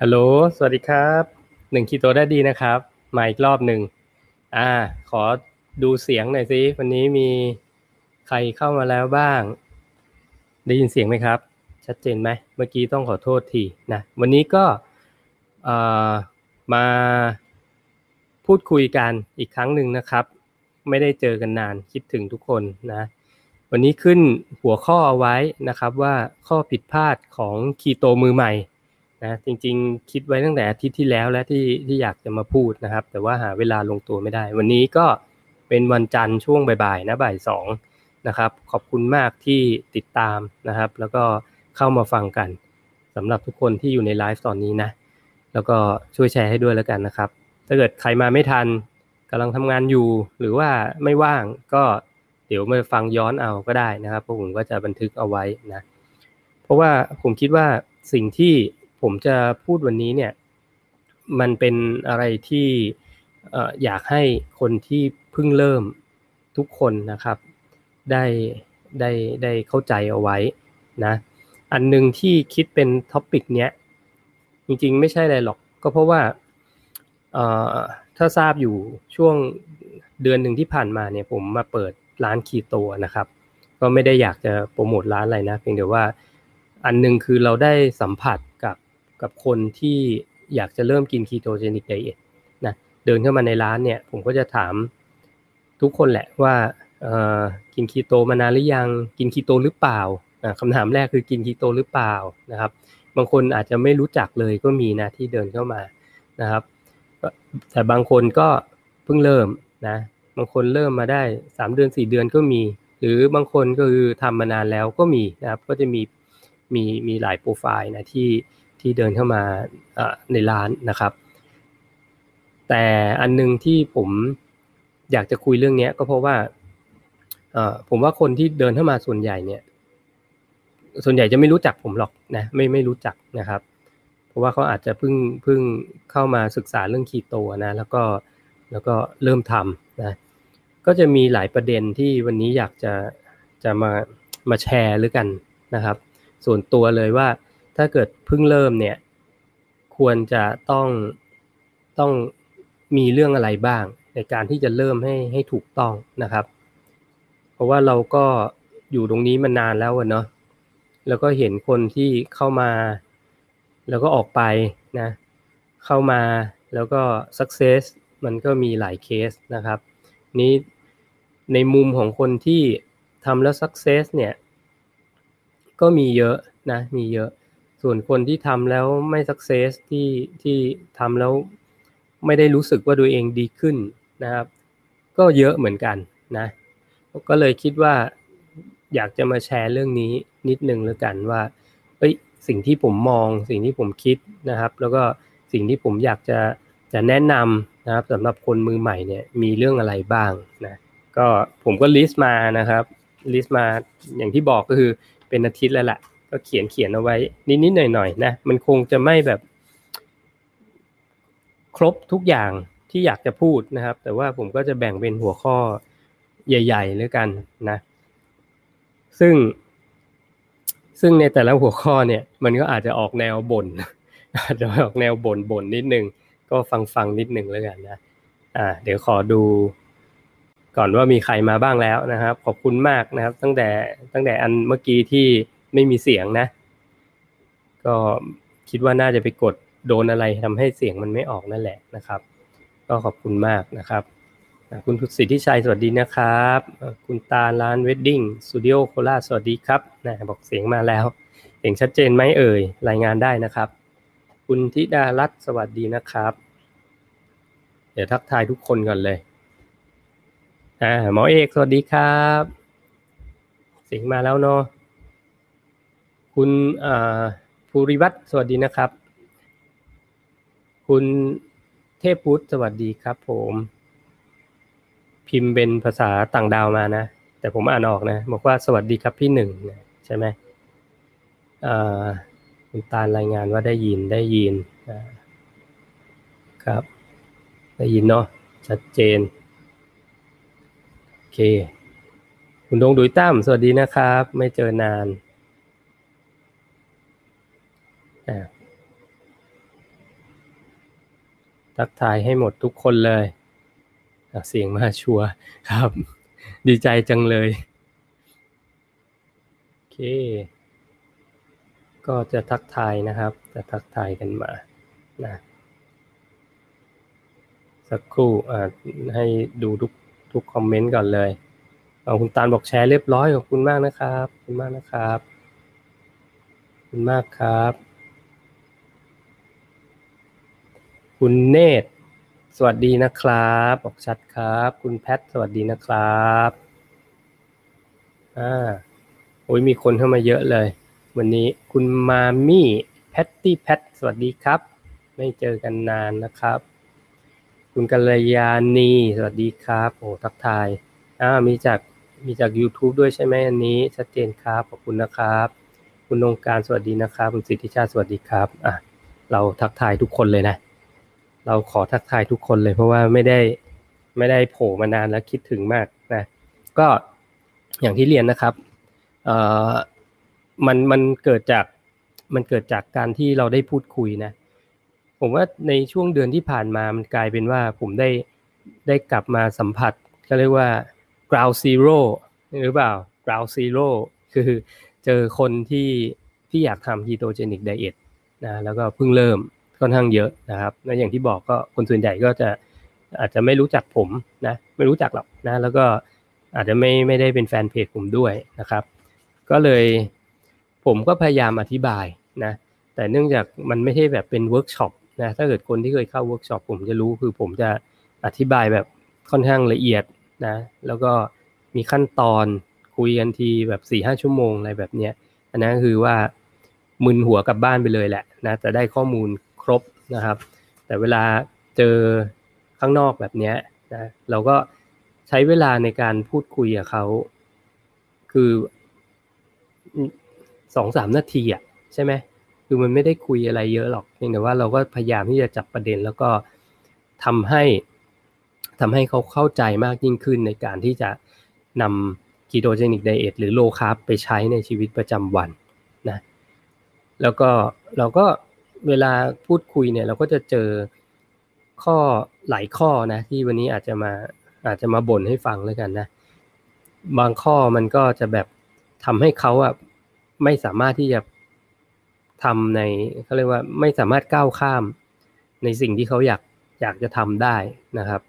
ฮัลโหลสวัสดีครับ1คีโตได้ดีนะครับมาอีกรอบหนึ่งขอดูเสียงหน่อยสิวันนี้มีใครเข้ามาแล้วบ้างได้ยินเสียงไหมครับชัดเจนไหมเมื่อกี้ต้องขอโทษทีนะวันนี้ก็มาพูดคุยกันอีกครั้งหนึ่งนะครับไม่ได้เจอกันนานคิดถึงทุกคนนะวันนี้ขึ้นหัวข้อเอาไว้นะครับว่าข้อผิดพลาดของคีโตมือใหม่นะจริงๆคิดไว้ตั้งแต่อาทิตย์ที่แล้วและที่อยากจะมาพูดนะครับแต่ว่าหาเวลาลงตัวไม่ได้วันนี้ก็เป็นวันจันทร์ช่วงบ่ายๆนะบ่ายสองนะครับขอบคุณมากที่ติดตามนะครับแล้วก็เข้ามาฟังกันสำหรับทุกคนที่อยู่ในไลฟ์ตอนนี้นะแล้วก็ช่วยแชร์ให้ด้วยแล้วกันนะครับถ้าเกิดใครมาไม่ทันกำลังทำงานอยู่หรือว่าไม่ว่างก็เดี๋ยวมาฟังย้อนเอาก็ได้นะครับเพราะผมก็จะบันทึกเอาไว้นะเพราะว่าผมคิดว่าสิ่งที่ผมจะพูดวันนี้เนี่ยมันเป็นอะไรที่อยากให้คนที่เพิ่งเริ่มทุกคนนะครับได้เข้าใจเอาไว้นะอันหนึ่งที่คิดเป็นท็อปิกเนี้ยจริงๆไม่ใช่อะไรหรอกก็เพราะว่าถ้าทราบอยู่ช่วงเดือนหนึ่งที่ผ่านมาเนี่ยผมมาเปิดร้านคีโตนะครับก็ไม่ได้อยากจะโปรโมทร้านอะไรนะเพียงแต่ว่าอันหนึ่งคือเราได้สัมผัสกับคนที่อยากจะเริ่มกินคีโตเจนิกไดเอทนะเดินเข้ามาในร้านเนี่ยผมก็จะถามทุกคนแหละว่ากินคีโตมานานหรือยังกินคีโตหรือเปล่าคำถามแรกคือกินคีโตหรือเปล่านะครับบางคนอาจจะไม่รู้จักเลยก็มีนะที่เดินเข้ามานะครับแต่บางคนก็เพิ่งเริ่มนะบางคนเริ่มมาได้3เดือน4เดือนก็มีหรือบางคนก็คือทำมานานแล้วก็มีนะครับก็จะมีหลายโปรไฟล์นะที่เดินเข้ามาในร้านนะครับแต่อันนึงที่ผมอยากจะคุยเรื่องนี้ก็เพราะว่าผมว่าคนที่เดินเข้ามาส่วนใหญ่จะไม่รู้จักผมหรอกนะไม่รู้จักนะครับเพราะว่าเขาอาจจะเพิ่งเข้ามาศึกษาเรื่องคีโตนะแล้วก็เริ่มทำนะก็จะมีหลายประเด็นที่วันนี้อยากจะมาแชร์ด้วยกันนะครับส่วนตัวเลยว่าถ้าเกิดเพิ่งเริ่มเนี่ยควรจะต้องมีเรื่องอะไรบ้างในการที่จะเริ่มให้ถูกต้องนะครับเพราะว่าเราก็อยู่ตรงนี้มานานแล้วเนาะแล้วก็เห็นคนที่เข้ามาแล้วก็ออกไปนะเข้ามาแล้วก็ success มันก็มีหลายเคสนะครับนี้ในมุมของคนที่ทำแล้ว success เนี่ยก็มีเยอะนะมีเยอะส่วนคนที่ทำแล้วไม่ success ที่ทำแล้วไม่ได้รู้สึกว่าตัวเองดีขึ้นนะครับก็เยอะเหมือนกันนะก็เลยคิดว่าอยากจะมาแชร์เรื่องนี้นิดนึงแล้วกันว่าสิ่งที่ผมมองสิ่งที่ผมคิดนะครับแล้วก็สิ่งที่ผมอยากจะแนะนำนะครับสำหรับคนมือใหม่เนี่ยมีเรื่องอะไรบ้างนะก็ผมก็ลิสต์มานะครับลิสต์มาอย่างที่บอกก็คือเป็นอาทิตย์แล้วล่ะก็เขียนเอาไว้นิดๆหน่อยๆนะมันคงจะไม่แบบครบทุกอย่างที่อยากจะพูดนะครับแต่ว่าผมก็จะแบ่งเป็นหัวข้อใหญ่ๆแล้วกันนะซึ่งในแต่ละหัวข้อเนี่ยมันก็อาจจะออกแนวบ่นอาจจะออกแนวบ่นนิดนึงก็ฟังนิดนึงแล้วกันนะเดี๋ยวขอดูก่อนว่ามีใครมาบ้างแล้วนะครับขอบคุณมากนะครับตั้งแต่อันเมื่อกี้ที่ไม่มีเสียงนะก็คิดว่าน่าจะไปกดโดนอะไรทำให้เสียงมันไม่ออกนั่นแหละนะครับก็ขอบคุณมากนะครับคุณสิทธิชัยสวัสดีนะครับคุณตาร้านเวดดิ้งสตูดิโอโคราชสวัสดีครับนะบอกเสียงมาแล้วเสียงชัดเจนไหมเอ่ยรายงานได้นะครับคุณธิดารัตน์สวัสดีนะครับเดี๋ยวทักทายทุกคนก่อนเลยหมอเอกสวัสดีครับเสียงมาแล้วเนาะคุณภูริวัฒน์สวัสดีนะครับคุณเทพพุทธสวัสดีครับผมพิมพ์เป็นภาษาต่างดาวมานะแต่ผมอ่านออกนะบอกว่าสวัสดีครับพี่หนึ่งใช่ไหมคุณตาลรายงานว่าได้ยินครับได้ยินเนาะชัดเจนโอเคคุณดงดุยตั้มสวัสดีนะครับไม่เจอนาน ทักทายให้หมดทุกคนเลยเสียงมาชัวร์ครับดีใจจังเลยโอเคก็จะทักทายนะครับจะทักทายกันมานะสักครู่ให้ดูทุกคอมเมนต์ก่อนเลยเอาคุณตาลบอกแชร์เรียบร้อยขอบคุณมากนะครับขอบคุณมากนะครับขอบคุณมากครับคุณเนตรสวัสดีนะครับออกชัดครับคุณแพทสวัสดีนะครับโอ้ยมีคนเข้ามาเยอะเลยวันนี้คุณมามี่แพตตี้แพทสวัสดีครับไม่เจอกันนานนะครับคุณกัลยาณีสวัสดีครับโอ้ทักทายมีจาก YouTube ด้วยใช่ไหมอันนี้ชัดเจนครับขอบคุณนะครับคุณองค์การสวัสดีนะครับคุณสิทธิชาติสวัสดีครับเราทักทายทุกคนเลยนะเราขอทักทายทุกคนเลยเพราะว่าไม่ได้โผล่มานานแล้วคิดถึงมากนะก็อย่างที่เรียนนะครับมันเกิดจากการที่เราได้พูดคุยนะผมว่าในช่วงเดือนที่ผ่านมามันกลายเป็นว่าผมได้กลับมาสัมผัสก็เรียกว่า ground zero หรือเปล่า ground zero คือเจอคนที่อยากทำ ketogenic diet นะแล้วก็เพิ่งเริ่มค่อนข้างเยอะนะครับและอย่างที่บอกก็คนส่วนใหญ่ก็จะอาจจะไม่รู้จักผมนะไม่รู้จักหรอกนะแล้วก็อาจจะไม่ได้เป็นแฟนเพจผมด้วยนะครับก็เลยผมก็พยายามอธิบายนะแต่เนื่องจากมันไม่ใช่แบบเป็นเวิร์กช็อปนะถ้าเกิดคนที่เคยเข้าเวิร์กช็อปผมจะรู้คือผมจะอธิบายแบบค่อนข้างละเอียดนะแล้วก็มีขั้นตอนคุยกันทีแบบ 4-5 ชั่วโมงอะไรแบบเนี้ยอันนั้นคือว่ามึนหัวกลับบ้านไปเลยแหละนะจะได้ข้อมูลครบนะครับแต่เวลาเจอข้างนอกแบบเนี้ยนะเราก็ใช้เวลาในการพูดคุยกับเขาคือ 2-3 นาทีอ่ะใช่ไหมคือมันไม่ได้คุยอะไรเยอะหรอกเพียงแต่ว่าเราก็พยายามที่จะจับประเด็นแล้วก็ทำให้เขาเข้าใจมากยิ่งขึ้นในการที่จะนำ ketogenic diet หรือ low carb ไปใช้ในชีวิตประจำวันนะแล้วก็เราก็เวลาพูดคุยเนี่ยเราก็จะเจอข้อหลายข้อนะที่วันนี้อาจจะมาบ่นให้ฟังแล้วกันนะบางข้อมันก็จะแบบทำให้เขาไม่สามารถที่จะทำในเขาเรียกว่าไม่สามารถก้าวข้ามในสิ่งที่เขาอยากจะทำได้นะครับ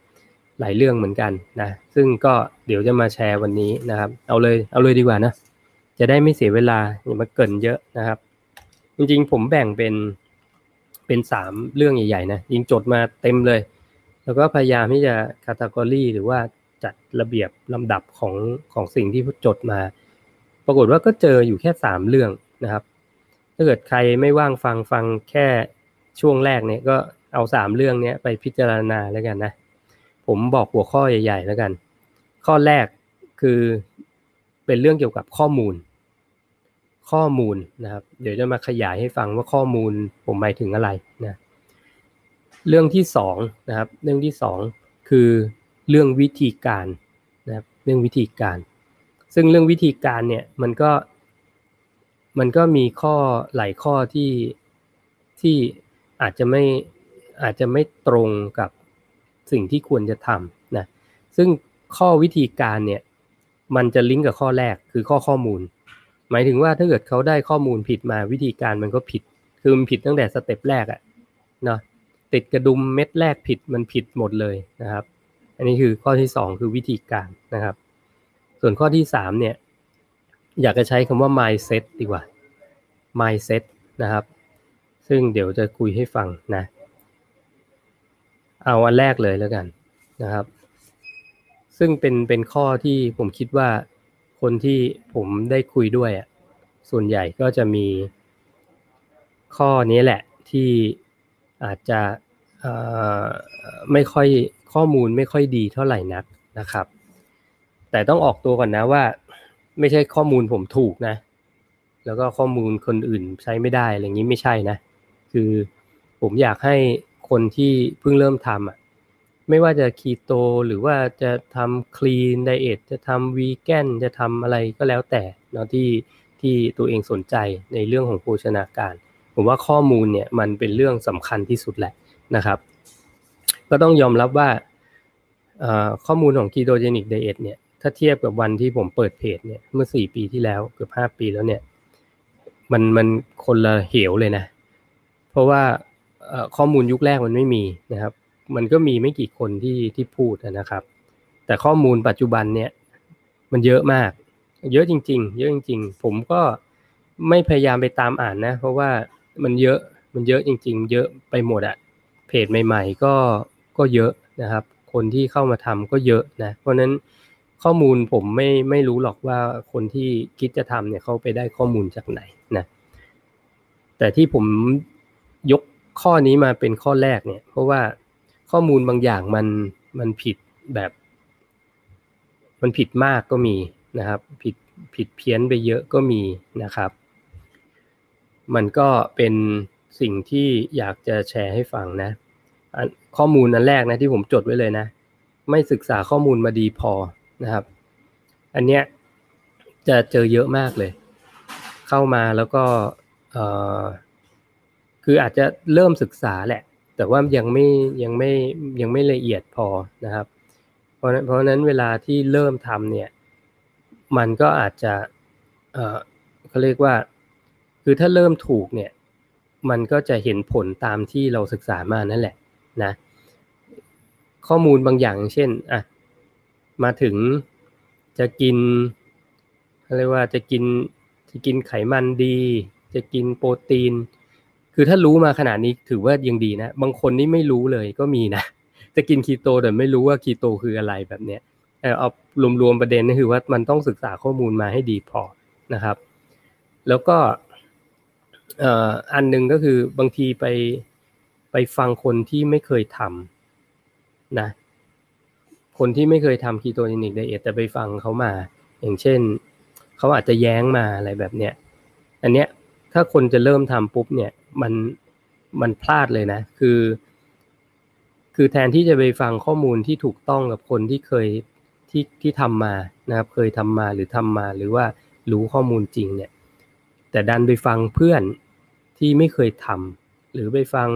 หลายเรื่องเหมือนกันนะซึ่งก็เดี๋ยวจะมาแชร์วันนี้นะครับเอาเลยดีกว่านะจะได้ไม่เสียเวลาอย่ามาเกินเยอะนะครับจริงๆผมแบ่งเป็น3เรื่องใหญ่ๆนะยิงจดมาเต็มเลยแล้วก็พยายามที่จะแคตตากอรี่หรือว่าจัดระเบียบลำดับของสิ่งที่จดมาปรากฏว่าก็เจออยู่แค่3เรื่องนะครับถ้าเกิดใครไม่ว่างฟังแค่ช่วงแรกเนี่ยก็เอา3เรื่องนี้ไปพิจารณาแล้วกันนะผมบอกหัวข้อใหญ่ๆแล้วกันข้อแรกคือเป็นเรื่องเกี่ยวกับข้อมูลนะครับเดี๋ยวจะมาขยายให้ฟังว่าข้อมูลผมหมายถึงอะไรนะเรื่องที่2นะครับเรื่องที่2คือเรื่องวิธีการนะครับเรื่องวิธีการซึ่งเรื่องวิธีการเนี่ยมันก็มีข้อหลายข้อที่อาจจะไม่ตรงกับสิ่งที่ควรจะทำนะซึ่งข้อวิธีการเนี่ยมันจะลิงก์กับข้อแรกคือข้อมูลหมายถึงว่าถ้าเกิดเขาได้ข้อมูลผิดมาวิธีการมันก็ผิดคือมันผิดตั้งแต่สเต็ปแรกเนาะติดกระดุมเม็ดแรกผิดมันผิดหมดเลยนะครับอันนี้คือข้อที่2คือวิธีการนะครับส่วนข้อที่3เนี่ยอยากจะใช้คำว่า mindset ดีกว่า mindset นะครับซึ่งเดี๋ยวจะคุยให้ฟังนะเอาอันแรกเลยแล้วกันนะครับซึ่งเป็นข้อที่ผมคิดว่าคนที่ผมได้คุยด้วยส่วนใหญ่ก็จะมีข้อนี้แหละที่อาจจะไม่ค่อยข้อมูลไม่ค่อยดีเท่าไหร่นักนะครับแต่ต้องออกตัวก่อนนะว่าไม่ใช่ข้อมูลผมถูกนะแล้วก็ข้อมูลคนอื่นใช้ไม่ได้อะไรอย่างนี้ไม่ใช่นะคือผมอยากให้คนที่เพิ่งเริ่มทำไม่ว่าจะคีโตหรือว่าจะทำคลีนไดเอทจะทำวีแกนจะทำอะไรก็แล้วแต่เนาะที่ตัวเองสนใจในเรื่องของโภชนาการผมว่าข้อมูลเนี่ยมันเป็นเรื่องสำคัญที่สุดแหละนะครับ ก็ต้องยอมรับว่าข้อมูลของคีโตเจนิกไดเอทเนี่ยถ้าเทียบกับวันที่ผมเปิดเพจเนี่ยเมื่อ4 ปีที่แล้วเกือบ5 ปีแล้วเนี่ยมันคนละเหวเลยนะเพราะว่าข้อมูลยุคแรกมันไม่มีนะครับมันก็มีไม่กี่คนที่พูดนะครับแต่ข้อมูลปัจจุบันเนี่ยมันเยอะมากเยอะจริงๆเยอะจริงๆผมก็ไม่พยายามไปตามอ่านนะเพราะว่ามันเยอะจริงๆเยอะไปหมดอะเพจใหม่ๆก็เยอะนะครับคนที่เข้ามาทำก็เยอะนะเพราะนั้นข้อมูลผมไม่รู้หรอกว่าคนที่คิดจะทำเนี่ยเขาไปได้ข้อมูลจากไหนนะแต่ที่ผมยกข้อนี้มาเป็นข้อแรกเนี่ยเพราะว่าข้อมูลบางอย่างมันผิดแบบมันผิดมากก็มีนะครับผิดเพี้ยนไปเยอะก็มีนะครับมันก็เป็นสิ่งที่อยากจะแชร์ให้ฟังนะข้อมูลนั้นแรกนะที่ผมจดไว้เลยนะไม่ศึกษาข้อมูลมาดีพอนะครับอันเนี้ยจะเจอเยอะมากเลยเข้ามาแล้วก็คืออาจจะเริ่มศึกษาแหละแต่ว่ายังไม่ละเอียดพอนะครับเพราะนั้นเวลาที่เริ่มทำเนี่ยมันก็อาจจะเขาเรียกว่าคือถ้าเริ่มถูกเนี่ยมันก็จะเห็นผลตามที่เราศึกษามานั่นแหละนะข้อมูลบางอย่างเช่นอ่ะมาถึงจะกินอะไรว่าจะกินไขมันดีจะกินโปรตีนคือถ้ารู้มาขนาดนี้ถือว่ายังดีนะบางคนนี่ไม่รู้เลยก็มีนะจะกินคีโตแต่ไม่รู้ว่าคีโตคืออะไรแบบเนี้ยเอารวมๆประเด็นก็คือว่ามันต้องศึกษาข้อมูลมาให้ดีพอนะครับแล้วก็อันนึงก็คือบางทีไปฟังคนที่ไม่เคยทำนะคนที่ไม่เคยทำคีโตเจนิกไดเอทแต่ไปฟังเขามาอย่างเช่นเขาอาจจะแย้งมาอะไรแบบเนี้ยอันเนี้ยถ้าคนจะเริ่มทำปุ๊บเนี่ยมันพลาดเลยนะคือแทนที่จะไปฟังข้อมูลที่ถูกต้องกับคนที่เคยที่ทำมานะครับเคยทำมาหรือทำมาหรือว่ารู้ข้อมูลจริงเนี่ยแต่ดันไปฟังเพื่อนที่ไม่เคยทำหรือไปฟัง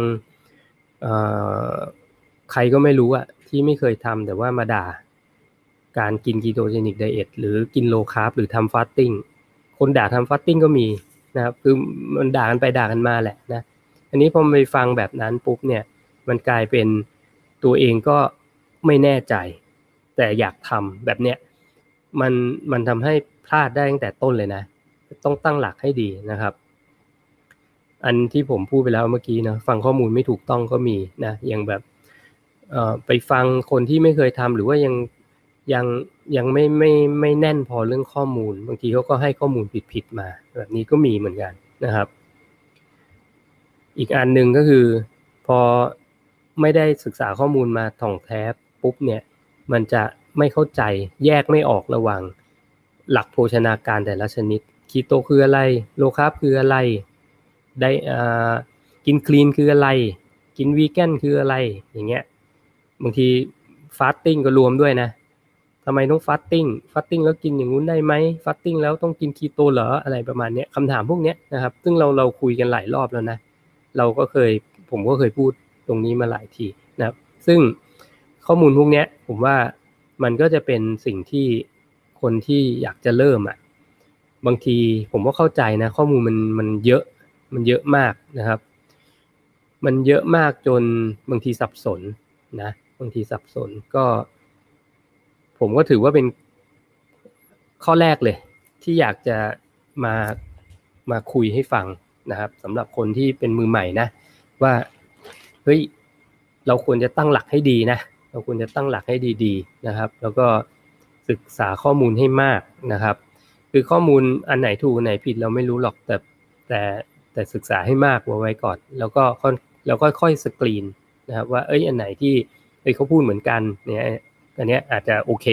ใครก็ไม่รู้อะที่ไม่เคยทำแต่ว่ามาด่าการกินคีโตเจนิกไดเอทหรือกินโลคาร์บหรือทำฟาสติ้งคนด่าทำฟาสติ้งก็มีนะครับคือมันด่ากันไปด่ากันมาแหละนะอันนี้พอไปฟังแบบนั้นปุ๊บเนี่ยมันกลายเป็นตัวเองก็ไม่แน่ใจแต่อยากทำแบบเนี้ยมันทำให้พลาดได้ตั้งแต่ต้นเลยนะต้องตั้งหลักให้ดีนะครับอันที่ผมพูดไปแล้วเมื่อกี้นะฟังข้อมูลไม่ถูกต้องก็มีนะอย่างแบบไปฟังคนที่ไม่เคยทำหรือว่ายังไม่แน่นพอเรื่องข้อมูลบางทีเขาก็ให้ข้อมูลผิดมาแบบนี้ก็มีเหมือนกันนะครับอีกอันนึงก็คือพอไม่ได้ศึกษาข้อมูลมาถ่องแท้ปุ๊บเนี่ยมันจะไม่เข้าใจแยกไม่ออกระหว่างหลักโภชนาการแต่ละชนิดคีโตคืออะไรโลคาร์บคืออะไรได้กินคลีนคืออะไรกินวีแกนคืออะไรอย่างเงี้ยบางทีฟาสติ้งก็รวมด้วยนะทำไมต้องฟาสติ้งแล้วกินอย่างนู้นได้ไหมฟาสติ้งแล้วต้องกินคีโตเหรออะไรประมาณเนี้ยคำถามพวกเนี้ยนะครับซึ่งเราคุยกันหลายรอบแล้วนะผมก็เคยพูดตรงนี้มาหลายทีนะครับซึ่งข้อมูลพวกเนี้ยผมว่ามันก็จะเป็นสิ่งที่คนที่อยากจะเริ่มอ่ะบางทีผมก็เข้าใจนะข้อมูลมันเยอะมากนะครับมันเยอะมากจนบางทีสับสนนะบางทีสับสนก็ผมก็ถือว่าเป็นข้อแรกเลยที่อยากจะมาคุยให้ฟังนะครับสำหรับคนที่เป็นมือใหม่นะว่าเฮ้ยเราควรจะตั้งหลักให้ดีนะเราควรจะตั้งหลักให้ดีๆนะครับแล้วก็ศึกษาข้อมูลให้มากนะครับคือข้อมูลอันไหนถูกอันไหนผิดเราไม่รู้หรอกแต่ศึกษาให้มากไว้ก่อนแล้วก็เราค่อยๆสกรีนนะครับว่าเอ้ยอันไหนที่เขาพูดเหมือนกันเนี่ยอันเนี้ยอาจจะโอเค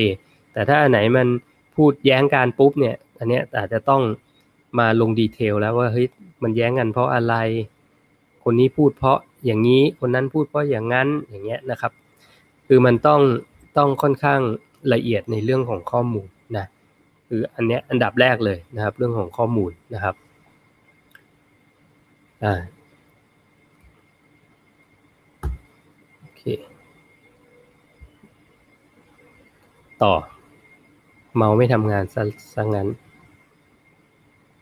แต่ถ้าอันไหนมันพูดแย้งกันปุ๊บเนี่ยอันเนี้ยอาจจะต้องมาลงดีเทลแล้วว่าเฮ้ยมันแย้งกันเพราะอะไรคนนี้พูดเพราะอย่างนี้คนนั้นพูดเพราะอย่างนั้นอย่างเงี้ยนะครับคือมันต้องค่อนข้างละเอียดในเรื่องของข้อมูลนะคืออันเนี้ยอันดับแรกเลยนะครับเรื่องของข้อมูลนะครับโอเค ต่อเมาไม่ทำงานซะงั้น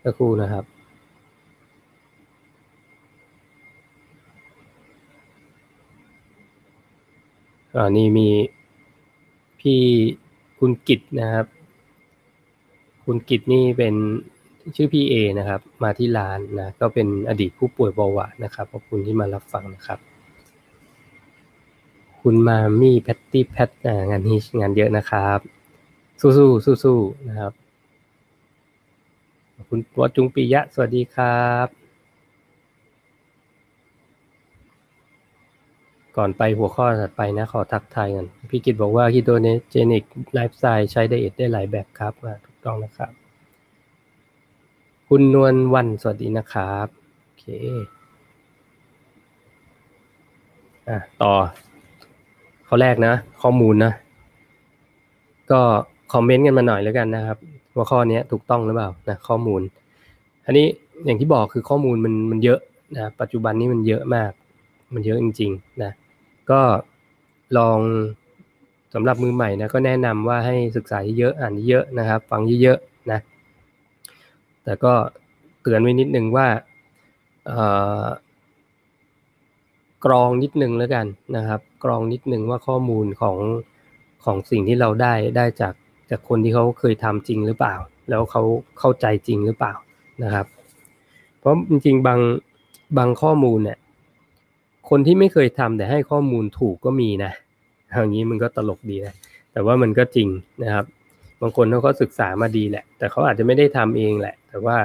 สักครู่นะครับนี่มีพี่คุณกิตนะครับคุณกิตนี่เป็นชื่อพี่เอนะครับมาที่ร้านนะก็เป็นอดีตผู้ป่วยเบาหวานนะครับขอบคุณที่มารับฟังนะครับคุณมามี่แพตตี้แพทงานนี้งานเยอะนะครับสู้ๆสู้ๆนะครับคุณวัดจุงปิยะสวัสดีครับก่อนไปหัวข้อถัดไปนะขอทักทายกันพี่กิตบอกว่าคีโตเจนิกไลฟ์สไตล์ใช้ไดเอทได้หลายแบบครับถูกต้องนะครับคุณนวลวันสวัสดีนะครับโอเคต่อข้อแรกนะข้อมูลนะก็คอมเมนต์กันมาหน่อยแล้วกันนะครับว่าข้อนี้ถูกต้องหรือเปล่านะข้อมูลอันนี้อย่างที่บอกคือข้อมูลมันเยอะนะปัจจุบันนี้มันเยอะมากมันเยอะจริงๆนะก็ลองสำหรับมือใหม่นะก็แนะนำว่าให้ศึกษาเยอะอ่านเยอะนะครับฟังเยอะๆนะแต่ก็เตือนไว้นิดนึงว่ากรองนิดนึงแล้วกันนะครับกรองนิดนึงว่าข้อมูลของสิ่งที่เราได้จากคนที่เขาเคยทำจริงหรือเปล่าแล้วเขาเข้าใจจริงหรือเปล่านะครับเพราะจริงๆบางข้อมูลเนี่ยคนที่ไม่เคยทำแต่ให้ข้อมูลถูกก็มีนะอย่างนี้มันก็ตลกดีนะแต่ว่ามันก็จริงนะครับบางคนเขาก็ศึกษามาดีแหละแต่เขาอาจจะไม่ได้ทำเองแหละแต่ว่า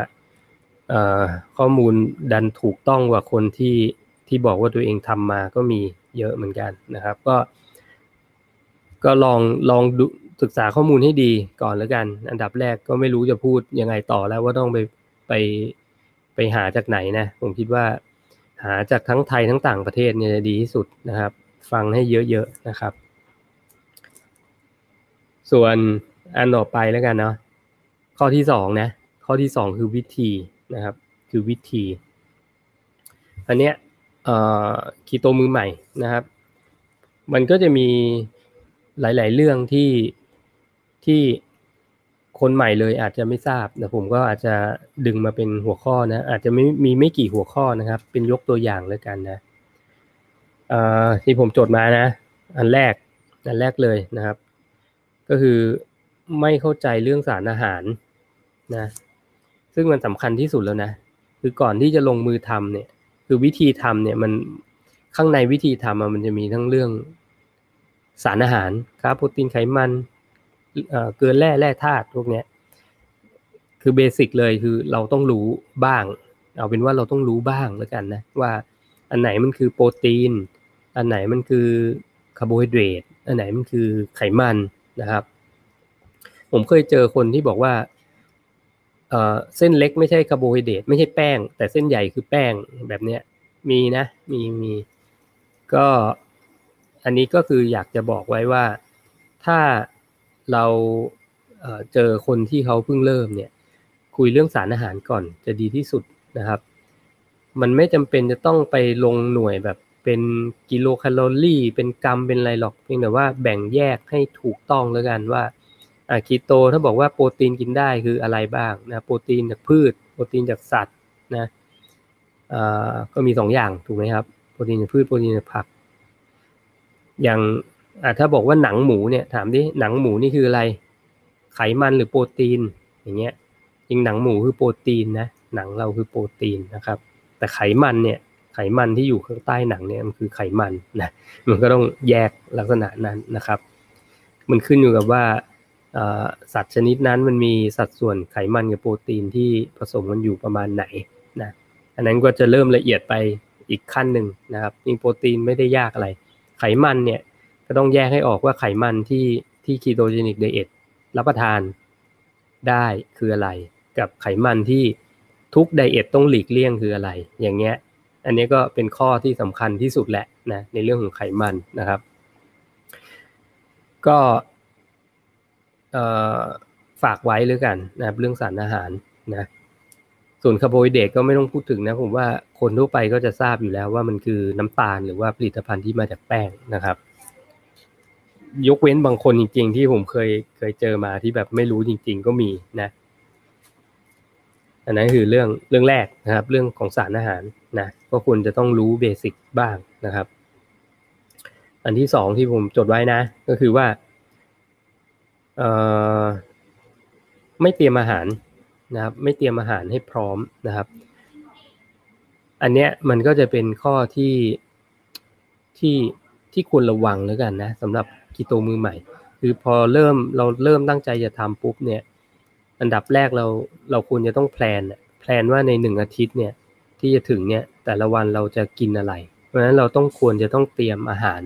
ข้อมูลดันถูกต้องกว่าคนที่บอกว่าตัวเองทำมาก็มีเยอะเหมือนกันนะครับก็ลองดูศึกษาข้อมูลให้ดีก่อนแล้วกันอันดับแรกก็ไม่รู้จะพูดยังไงต่อแล้วว่าต้องไปหาจากไหนนะผมคิดว่าหาจากทั้งไทยทั้งต่างประเทศเนี่ยดีที่สุดนะครับฟังให้เยอะๆนะครับส่วนอันต่อไปแล้วกันเนาะข้อที่สองนะข้อที่สองคือวิธีนะครับคือวิธีอันเนี้ยคีโตมือใหม่นะครับมันก็จะมีหลายๆเรื่องที่คนใหม่เลยอาจจะไม่ทราบนะผมก็อาจจะดึงมาเป็นหัวข้อนะอาจจะไม่กี่หัวข้อนะครับเป็นยกตัวอย่างแล้วกันนะที่ผมจดมานะอันแรกเลยนะครับก็คือไม่เข้าใจเรื่องสารอาหารนะซึ่งมันสำคัญที่สุดแล้วนะคือก่อนที่จะลงมือทำเนี่ยคือวิธีทำเนี่ยมันข้างในวิธีทำมันจะมีทั้งเรื่องสารอาหารคาร์บโปรตีนไขมันเกลือแร่ธาตุพวกนี้คือเบสิกเลยคือเราต้องรู้บ้างเอาเป็นว่าเราต้องรู้บ้างแล้วกันนะว่าอันไหนมันคือโปรตีนอันไหนมันคือคาร์โบไฮเดรตอันไหนมันคือไขมันนะครับผมเคยเจอคนที่บอกว่าเส้นเล็กไม่ใช่คาร์โบไฮเดรตไม่ใช่แป้งแต่เส้นใหญ่คือแป้งแบบเนี้ยมีนะมีก็อันนี้ก็คืออยากจะบอกไว้ว่าถ้าเราเจอคนที่เขาเพิ่งเริ่มเนี่ยคุยเรื่องสารอาหารก่อนจะดีที่สุดนะครับมันไม่จำเป็นจะต้องไปลงหน่วยแบบเป็นกิโลแคลอรี่เป็นกรัมเป็นอะไรหรอกเพียงแต่ว่าแบ่งแยกให้ถูกต้องแล้วกันว่าคีโตถ้าบอกว่าโปรตีนกินได้คืออะไรบ้างนะโปรตีนจากพืชโปรตีนจากสัตว์นะก็มี2อย่างถูกไหมครับโปรตีนจากพืชโปรตีนจากผักอย่างถ้าบอกว่าหนังหมูเนี่ยถามดิหนังหมูนี่คืออะไรไขมันหรือโปรตีนอย่างเงี้ยจริงหนังหมูคือโปรตีนนะหนังเราคือโปรตีนนะครับแต่ไขมันเนี่ยไขมันที่อยู่ข้างใต้หนังเนี่ยมันคือไขมันนะมันก็ต้องแยกลักษณะนั้นนะครับมันขึ้นอยู่กับว่าสัตว์ชนิดนั้นมันมีสัดส่วนไขมันกับโปรตีนที่ผสมกันอยู่ประมาณไหนนะอันนั้นก็จะเริ่มละเอียดไปอีกขั้นหนึ่งนะครับจริงโปรตีนไม่ได้ยากอะไรไขมันเนี่ยก็ต้องแยกให้ออกว่าไขมันที่คีโตเจนิกไดเอทรับประทานได้คืออะไรกับไขมันที่ทุกไดเอทต้องหลีกเลี่ยงคืออะไรอย่างเงี้ยอันนี้ก็เป็นข้อที่สำคัญที่สุดแหละนะในเรื่องของไขมันนะครับก็ฝากไว้แล้วกันนะครับเรื่องสารอาหารนะส่วนคาร์โบไฮเดรตก็ไม่ต้องพูดถึงนะผมว่าคนทั่วไปก็จะทราบอยู่แล้วว่ามันคือน้ำตาลหรือว่าผลิตภัณฑ์ที่มาจากแป้งนะครับ ยกเว้นบางคนจริงๆที่ผมเคยเจอมาที่แบบไม่รู้จริงๆก็มีนะอันนั้นคือเรื่องแรกนะครับเรื่องของสารอาหารนะก็คุณจะต้องรู้เบสิกบ้างนะครับอันที่สองที่ผมจดไว้นะก็คือว่าไม่เตรียมอาหารนะครับไม่เตรียมอาหารให้พร้อมนะครับอันเนี้ยมันก็จะเป็นข้อที่ควรระวังแล้วกันนะสำหรับคีโตมือใหม่คือพอเราเริ่มตั้งใจจะทำปุ๊บเนี่ยอันดับแรกเราควรจะต้องแพลนว่าใน1อาทิตย์เนี่ยที่จะถึงเนี่ยแต่ละวันเราจะกินอะไรเพราะฉะนั้นเราต้องควรจะต้องเตรียมอาหาร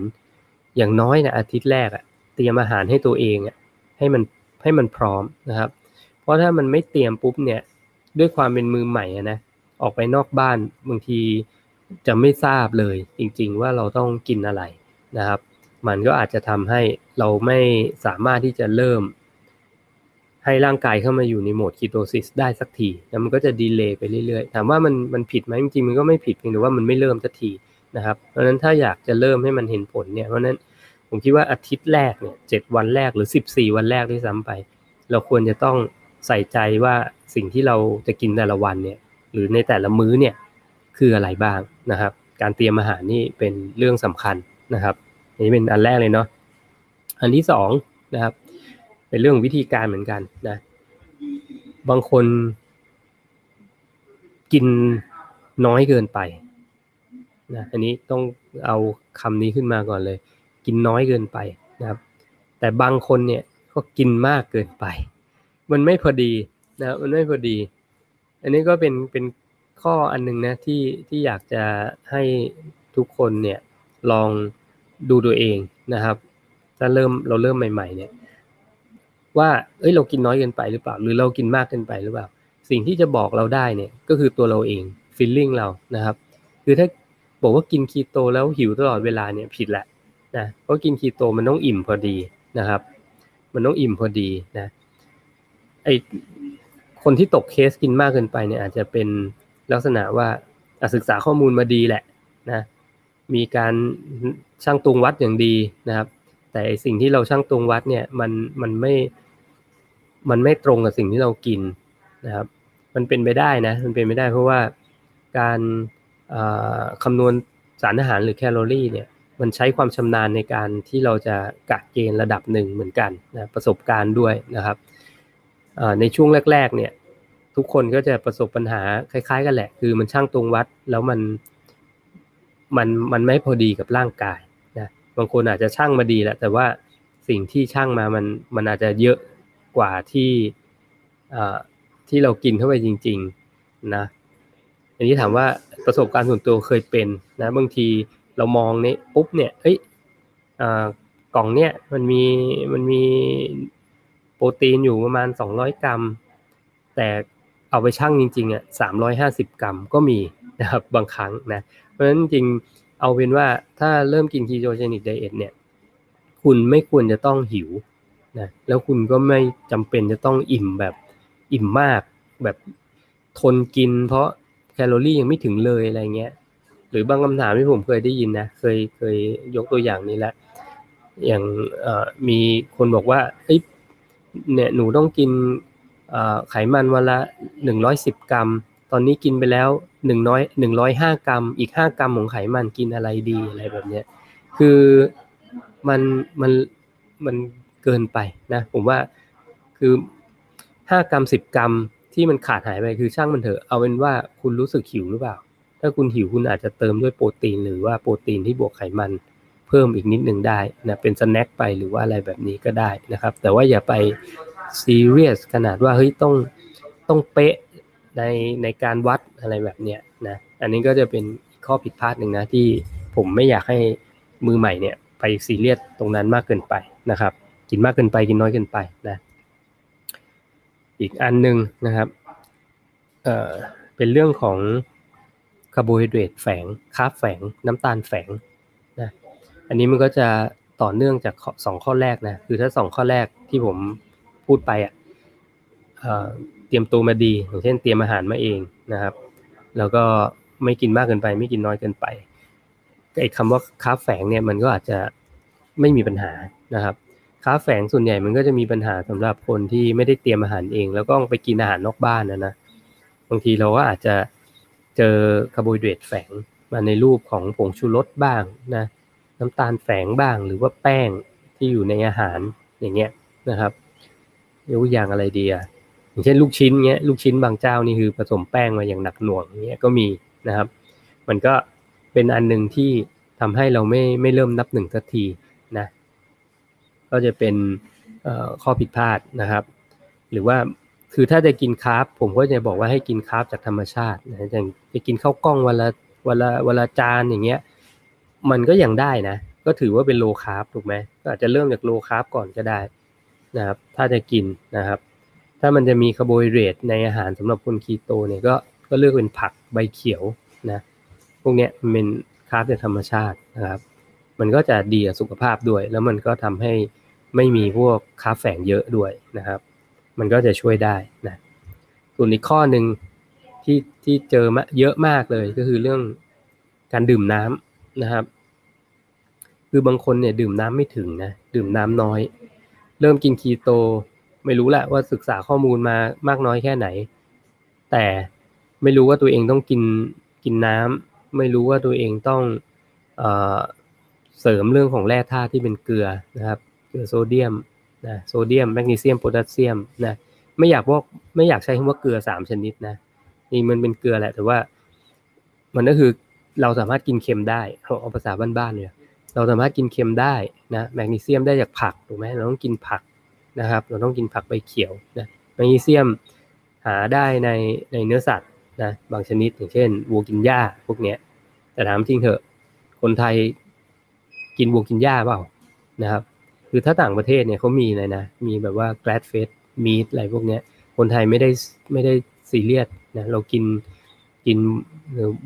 อย่างน้อยนะอาทิตย์แรกอ่ะเตรียมอาหารให้ตัวเองอ่ะให้มันพร้อมนะครับเพราะถ้ามันไม่เตรียมปุ๊บเนี่ยด้วยความเป็นมือใหม่นะออกไปนอกบ้านบางทีจะไม่ทราบเลยจริงๆว่าเราต้องกินอะไรนะครับมันก็อาจจะทำให้เราไม่สามารถที่จะเริ่มให้ร่างกายเข้ามาอยู่ในโหมดคีโตซิสได้สักทีแล้วมันก็จะดีเลย์ไปเรื่อยๆถามว่ามันผิดไหมจริงๆมันก็ไม่ผิดเพียงแต่ว่ามันไม่เริ่มสักทีนะครับเพราะฉะนั้นถ้าอยากจะเริ่มให้มันเห็นผลเนี่ยเพราะฉะนั้นผมคิดว่าอาทิตย์แรกเนี่ย7วันแรกหรือ14วันแรกด้วยซ้ำไปเราควรจะต้องใส่ใจว่าสิ่งที่เราจะกินแต่ละวันเนี่ยหรือในแต่ละมื้อเนี่ยคืออะไรบ้างนะครับการเตรียมอาหารนี่เป็นเรื่องสำคัญนะครับนี่เป็นอันแรกเลยเนาะอันที่สองนะครับเป็นเรื่องวิธีการเหมือนกันนะบางคนกินน้อยเกินไปนะอันนี้ต้องเอาคำนี้ขึ้นมาก่อนเลยกินน้อยเกินไปนะครับแต่บางคนเนี่ยก็กินมากเกินไปมันไม่พอดีนะมันไม่พอดีอันนี้ก็เป็นข้ออันนึงนะที่อยากจะให้ทุกคนเนี่ยลองดูตัวเองนะครับถ้าเราเริ่มใหม่ๆเนี่ยว่าเรากินน้อยเกินไปหรือเปล่าหรือเรากินมากเกินไปหรือเปล่าสิ่งที่จะบอกเราได้เนี่ยก็คือตัวเราเองฟีลลิ่งเรานะครับคือถ้าบอกว่ากินคีโตแล้วหิวตลอดเวลาเนี่ยผิดแหละนะเพราะกินคีโตมันต้องอิ่มพอดีนะครับมันต้องอิ่มพอดีนะไอคนที่ตกเคสกินมากเกินไปเนี่ยอาจจะเป็นลักษณะว่าศึกษาข้อมูลมาดีแหละนะมีการชั่งตวงวัดอย่างดีนะครับแต่สิ่งที่เราชั่งตวงวัดเนี่ยมันไม่ตรงกับสิ่งที่เรากินนะครับมันเป็นไปได้นะมันเป็นไปได้เพราะว่าการคำนวณสารอาหารหรือแคลอรี่เนี่ยมันใช้ความชำนาญในการที่เราจะกะเกณฑ์ระดับหนึ่งเหมือนกันนะประสบการณ์ด้วยนะครับในช่วงแรกๆเนี่ยทุกคนก็จะประสบปัญหาคล้ายๆกันแหละคือมันชั่งตวงวัดแล้วมันไม่พอดีกับร่างกายนะบางคนอาจจะชั่งมาดีแหละแต่ว่าสิ่งที่ชั่งมามันอาจจะเยอะกว่าที่เรากินเข้าไปจริงๆนะอันนี้ถามว่าประสบการณ์ส่วนตัวเคยเป็นนะบางทีเรามองนี่ปุ๊บเนี่ยกล่องเนี่ยมันมีโปรตีนอยู่ประมาณ200กรัมแต่เอาไปชั่งจริงๆ350กรัมก็มีนะครับบางครั้งนะเพราะฉะนั้นจริงเอาเป็นว่าถ้าเริ่มกินคีโตเจนิกไดเอทเนี่ยคุณไม่ควรจะต้องหิวนะแล้วคุณก็ไม่จำเป็นจะต้องอิ่มแบบอิ่มมากแบบทนกินเพราะแคลอรี่ยังไม่ถึงเลยอะไรเงี้ยหรือบางคำถามที่ผมเคยได้ยินนะเคยยกตัวอย่างนี้แล้วอย่างมีคนบอกว่าเนี่ยหนูต้องกินไขมันวันละ110กรัมตอนนี้กินไปแล้ว105กรัมอีก5กรัมของไขมันกินอะไรดีอะไรแบบเนี้ยคือมันเกินไปนะผมว่าคือ5กรัม10กรัมที่มันขาดหายไปคือช่างมันเถอะเอาเป็นว่าคุณรู้สึกหิวหรือเปล่าถ้าคุณหิวคุณอาจจะเติมด้วยโปรตีนหรือว่าโปรตีนที่บวกไขมันเพิ่มอีกนิดนึงได้นะเป็นสแน็คไปหรือว่าอะไรแบบนี้ก็ได้นะครับแต่ว่าอย่าไปซีเรียสขนาดว่าต้องเป๊ะในการวัดอะไรแบบเนี้ยนะอันนี้ก็จะเป็นข้อผิดพลาดหนึ่งนะที่ผมไม่อยากให้มือใหม่เนี่ยไปซีเรียสตรงนั้นมากเกินไปนะครับกินมากเกินไปกินน้อยเกินไปนะอีกอันนึงนะครับเป็นเรื่องของคาร์โบไฮเดรตแฝงคาร์บแฝงน้ำตาลแฝงนะอันนี้มันก็จะต่อเนื่องจาก2ข้อแรกนะคือถ้า2ข้อแรกที่ผมพูดไปเตรียมตัวมาดีอย่างเช่นเตรียมอาหารมาเองนะครับแล้วก็ไม่กินมากเกินไปไม่กินน้อยเกินไปไอ้คำว่าคาร์บแฝงเนี่ยมันก็อาจจะ ไม่มีปัญหานะครับค้าแฝงส่วนใหญ่มันก็จะมีปัญหาสำหรับคนที่ไม่ได้เตรียมอาหารเองแล้วก็ไปกินอาหารนอกบ้านนะบางทีเราก็อาจจะเจอคาร์โบไฮเดรตแฝงมาในรูปของผงชูรสบ้างนะน้ำตาลแฝงบ้างหรือว่าแป้งที่อยู่ในอาหารอย่างเงี้ยนะครับยกอย่างอะไรดีอย่างเช่นลูกชิ้นเงี้ยลูกชิ้นบางเจ้านี่คือผสมแป้งมาอย่างหนักหน่วงเงี้ยก็มีนะครับมันก็เป็นอันหนึ่งที่ทำให้เราไม่เริ่มนับหนึ่งสักทีนะก็จะเป็นข้อผิดพลาดนะครับหรือว่าคือถ้าจะกินคาร์บผมก็จะบอกว่าให้กินคาร์บจากธรรมชาตินะอย่างจะกินข้าวกล้องวันละจานอย่างเงี้ยมันก็ยังได้นะก็ถือว่าเป็นโลคาร์บถูกไหมก็อาจจะเริ่มจากโลคาร์บก่อนก็ได้นะครับถ้าจะกินนะครับถ้ามันจะมีคาร์โบไฮเดรตในอาหารสำหรับคนคีโตเนี่ยก็เลือกเป็นผักใบเขียวนะพวกเนี้ยมันเป็นคาร์บจากธรรมชาตินะครับมันก็จะดีต่อสุขภาพด้วยแล้วมันก็ทำให้ไม่มีพวกคาร์บแฝงเยอะด้วยนะครับมันก็จะช่วยได้นะส่วนอีกข้อหนึ่งที่เจอเยอะมากเลยก็คือเรื่องการดื่มน้ำนะครับคือบางคนเนี่ยดื่มน้ำไม่ถึงนะดื่มน้ำน้อยเริ่มกินคีโตไม่รู้แหละว่าศึกษาข้อมูลมามากน้อยแค่ไหนแต่ไม่รู้ว่าตัวเองต้องกินน้ำไม่รู้ว่าตัวเองต้องเสริมเรื่องของแร่ธาตุที่เป็นเกลือนะครับเกลือโซเดียมนะโซเดียมแมกนีเซียมโพแทสเซียมนะไม่อยากใช้คำว่าเกลือ3ชนิดนะนี่มันเป็นเกลือแหละแต่ว่ามันก็คือเราสามารถกินเค็มได้เอาภาษาบ้านๆเนี่ยเราสามารถกินเค็มได้นะแมกนีเซียมได้จากผักถูกไหมเราต้องกินผักนะครับเราต้องกินผักใบเขียวนะแมกนีเซียมหาได้ในเนื้อสัตว์นะบางชนิดอย่างเช่นวัวกินหญ้าพวกเนี้ยแต่ถามจริงเถอะคนไทยกินวัวกินหญ้าเปล่านะครับคือถ้าต่างประเทศเนี่ยเขามีเลยนะมีแบบว่า glad fed meat อะไรพวกเนี้ยคนไทยไม่ได้ซีเรียสนะเรากิน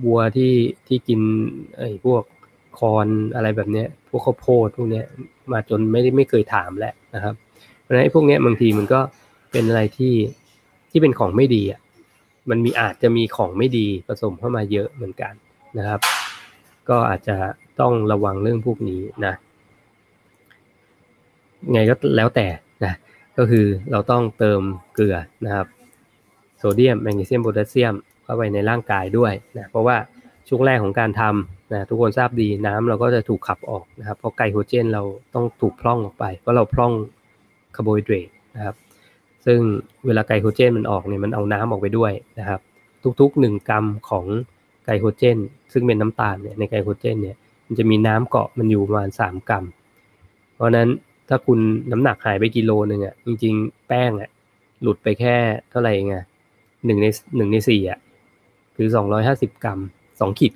วัวที่กินไอ้พวกคอนอะไรแบบเนี้ยพวกข้าวโพดพวกเนี้ยมาจนไม่เคยถามแหละนะครับเพราะฉะนั้นไอ้พวกเนี้ยบางทีมันก็เป็นอะไรที่เป็นของไม่ดีอ่ะมันมีอาจจะมีของไม่ดีผสมเข้ามาเยอะเหมือนกันนะครับก็อาจจะต้องระวังเรื่องพวกนี้นะไงก็แล้วแต่นะก็คือเราต้องเติมเกลือนะครับโซเดียมแมกนีเซียมโพแทสเซียมเข้าไปในร่างกายด้วยนะเพราะว่าช่วงแรกของการทำนะทุกคนทราบดีน้ำเราก็จะถูกขับออกนะครับเพราะไกลโคเจนเราต้องถูกพร่องออกไปเพราะเราพร่องคาร์โบไฮเดรตนะครับซึ่งเวลาไกลโคเจนมันออกเนี่ยมันเอาน้ำออกไปด้วยนะครับทุกๆ1 กรัมของไกลโคเจนซึ่งเป็นน้ำตาลเนี่ยในไกลโคเจนเนี่ยมันจะมีน้ำเกาะมันอยู่ประมาณ3 กรัมเพราะนั้นถ้าคุณน้ำหนักหายไปกิโลนึงอ่ะจริงๆแป้งอ่ะหลุดไปแค่เท่าไหร่ไง1/4อ่ะคือ250 กรัม2.5 ขีด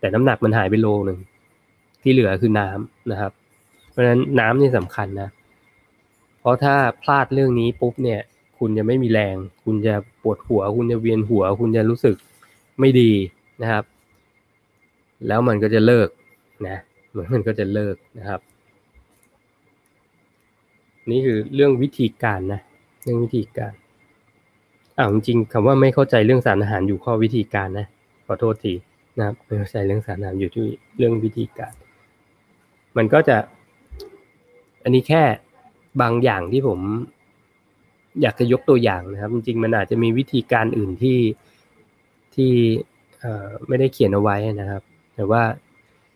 แต่น้ำหนักมันหายไปโลนึงที่เหลือคือน้ำนะครับเพราะฉะนั้นน้ำนี่สำคัญนะเพราะถ้าพลาดเรื่องนี้ปุ๊บเนี่ยคุณจะไม่มีแรงคุณจะปวดหัวคุณจะเวียนหัวคุณจะรู้สึกไม่ดีนะครับแล้วมันก็จะเลิกนะมันก็จะเลิกนะครับนี่คือเรื่องวิธีการนะเรื่องวิธีการจริงๆคำว่าไม่เข้าใจเรื่องสารอาหารอยู่ข้อวิธีการนะขอโทษทีนะครับไม่เข้าใจเรื่องสารอาหารอยู่ที่เรื่องวิธีการมันก็จะอันนี้แค่บางอย่างที่ผมอยากจะยกตัวอย่างนะครับจริงๆมันอาจจะมีวิธีการอื่นที่ไม่ได้เขียนเอาไว้นะครับแต่ว่า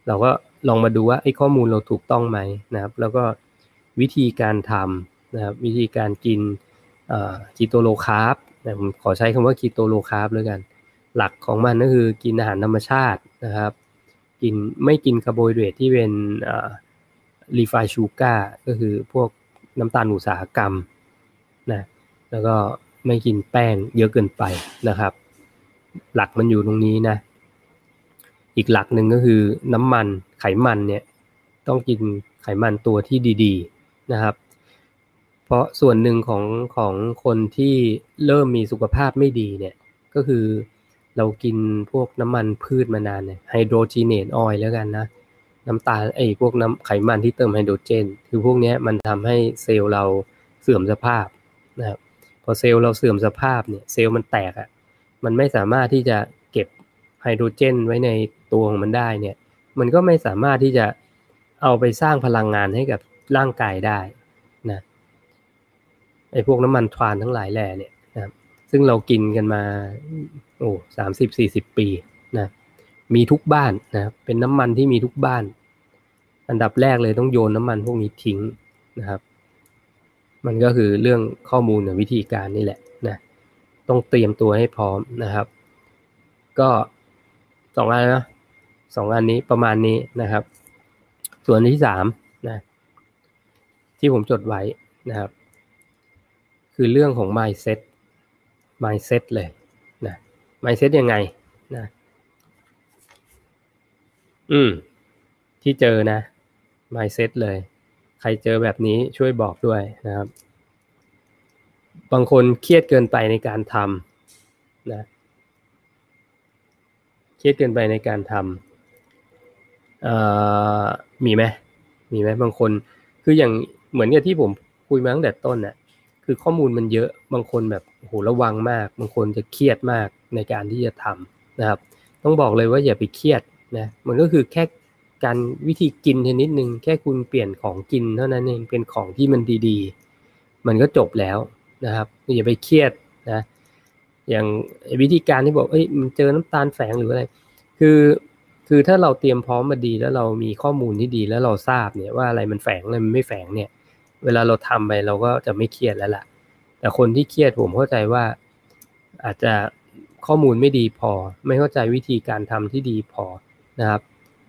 เราก็ลองมาดูว่าไอ้ข้อมูลเราถูกต้องไหมนะครับแล้วก็วิธีการทำนะครับวิธีการกินคีโตโลคาร์บนะผมขอใช้คำว่าคีโตโลคาร์บแล้วกันหลักของมันก็คือกินอาหารธรรมชาตินะครับไม่กินคาร์โบไฮเดรตที่เป็นรีไฟน์ชูการ์ก็คือพวกน้ำตาลอุตสาหกรรมนะแล้วก็ไม่กินแป้งเยอะเกินไปนะครับหลักมันอยู่ตรงนี้นะอีกหลักหนึ่งก็คือน้ำมันไขมันเนี่ยต้องกินไขมันตัวที่ดีๆนะครับเพราะส่วนหนึ่งของคนที่เริ่มมีสุขภาพไม่ดีเนี่ยก็คือเรากินพวกน้ำมันพืชมานานเนี่ยไฮโดรเจนเนตออยล์แล้วกันนะน้ำตาลพวกน้ำไขมันที่เติมไฮโดรเจนคือพวกนี้มันทำให้เซลล์เราเสื่อมสภาพนะครับพอเซลล์เราเสื่อมสภาพเนี่ยเซลล์มันแตกอ่ะมันไม่สามารถที่จะเก็บไฮโดรเจนไว้ในตัวของมันได้เนี่ยมันก็ไม่สามารถที่จะ เอาไปสร้างพลังงานให้กับร่างกายได้นะไอ้พวกน้ำมันทรานทั้งหลายแหล่เนี่ยนะซึ่งเรากินกันมา30-40 ปีนะมีทุกบ้านนะเป็นน้ำมันที่มีทุกบ้านอันดับแรกเลยต้องโยนน้ำมันพวกนี้ทิ้งนะครับมันก็คือเรื่องข้อมูลหรือวิธีการนี่แหละนะต้องเตรียมตัวให้พร้อมนะครับก็2 อันนะ2 อันนี้ประมาณนี้นะครับส่วนที่3นะที่ผมจดไว้นะครับคือเรื่องของ mindset เลยนะ mindset ยังไงนะที่เจอนะ mindset เลยใครเจอแบบนี้ช่วยบอกด้วยนะครับบางคนเครียดเกินไปในการทำนะเครียดเกินไปในการทำมีไหมบางคนคืออย่างเหมือนกับที่ผมคุยมาตั้งแต่ต้นน่ะคือข้อมูลมันเยอะบางคนแบบโหระวังมากบางคนจะเครียดมากในการที่จะทำนะครับต้องบอกเลยว่าอย่าไปเครียดนะมันก็คือแค่การวิธีกินนิดนึงแค่คุณเปลี่ยนของกินเท่านั้นเองเป็นของที่มันดีๆมันก็จบแล้วนะครับอย่าไปเครียดนะอย่างวิธีการที่บอกมันเจอน้ำตาลแฝงหรืออะไรคือถ้าเราเตรียมพร้อมมาดีแล้วเรามีข้อมูลที่ดีแล้วเราทราบเนี่ยว่าอะไรมันแฝงอะไรมันไม่แฝงเนี่ยเวลาเราทำไปเราก็จะไม่เครียดแล้วล่ะแต่คนที่เครียดผมเข้าใจว่าอาจจะข้อมูลไม่ดีพอไม่เข้าใจวิธีการทำที่ดีพอนะครับ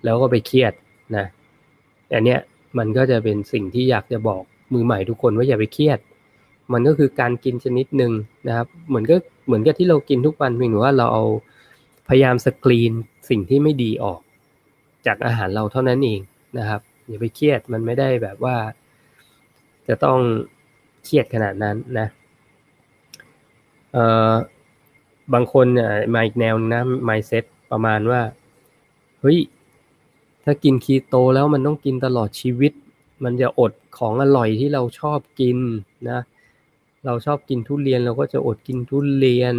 แล้วก็ไปเครียดนะอันเนี้ยมันก็จะเป็นสิ่งที่อยากจะบอกมือใหม่ทุกคนว่าอย่าไปเครียดมันก็คือการกินชนิดหนึ่งนะครับเหมือนกับที่เรากินทุกวันเพียงแต่ว่าเราเอาพยายามสกรีนสิ่งที่ไม่ดีออกจากอาหารเราเท่านั้นเองนะครับอย่าไปเครียดมันไม่ได้แบบว่าจะต้องเครียดขนาดนั้นนะบางคนเนี่ยมาอีกแนวนะ mindset ประมาณว่าเฮ้ยถ้ากินคีโตแล้วมันต้องกินตลอดชีวิตมันจะอดของอร่อยที่เราชอบกินนะเราชอบกินทุเรียนเราก็จะอดกินทุเรียน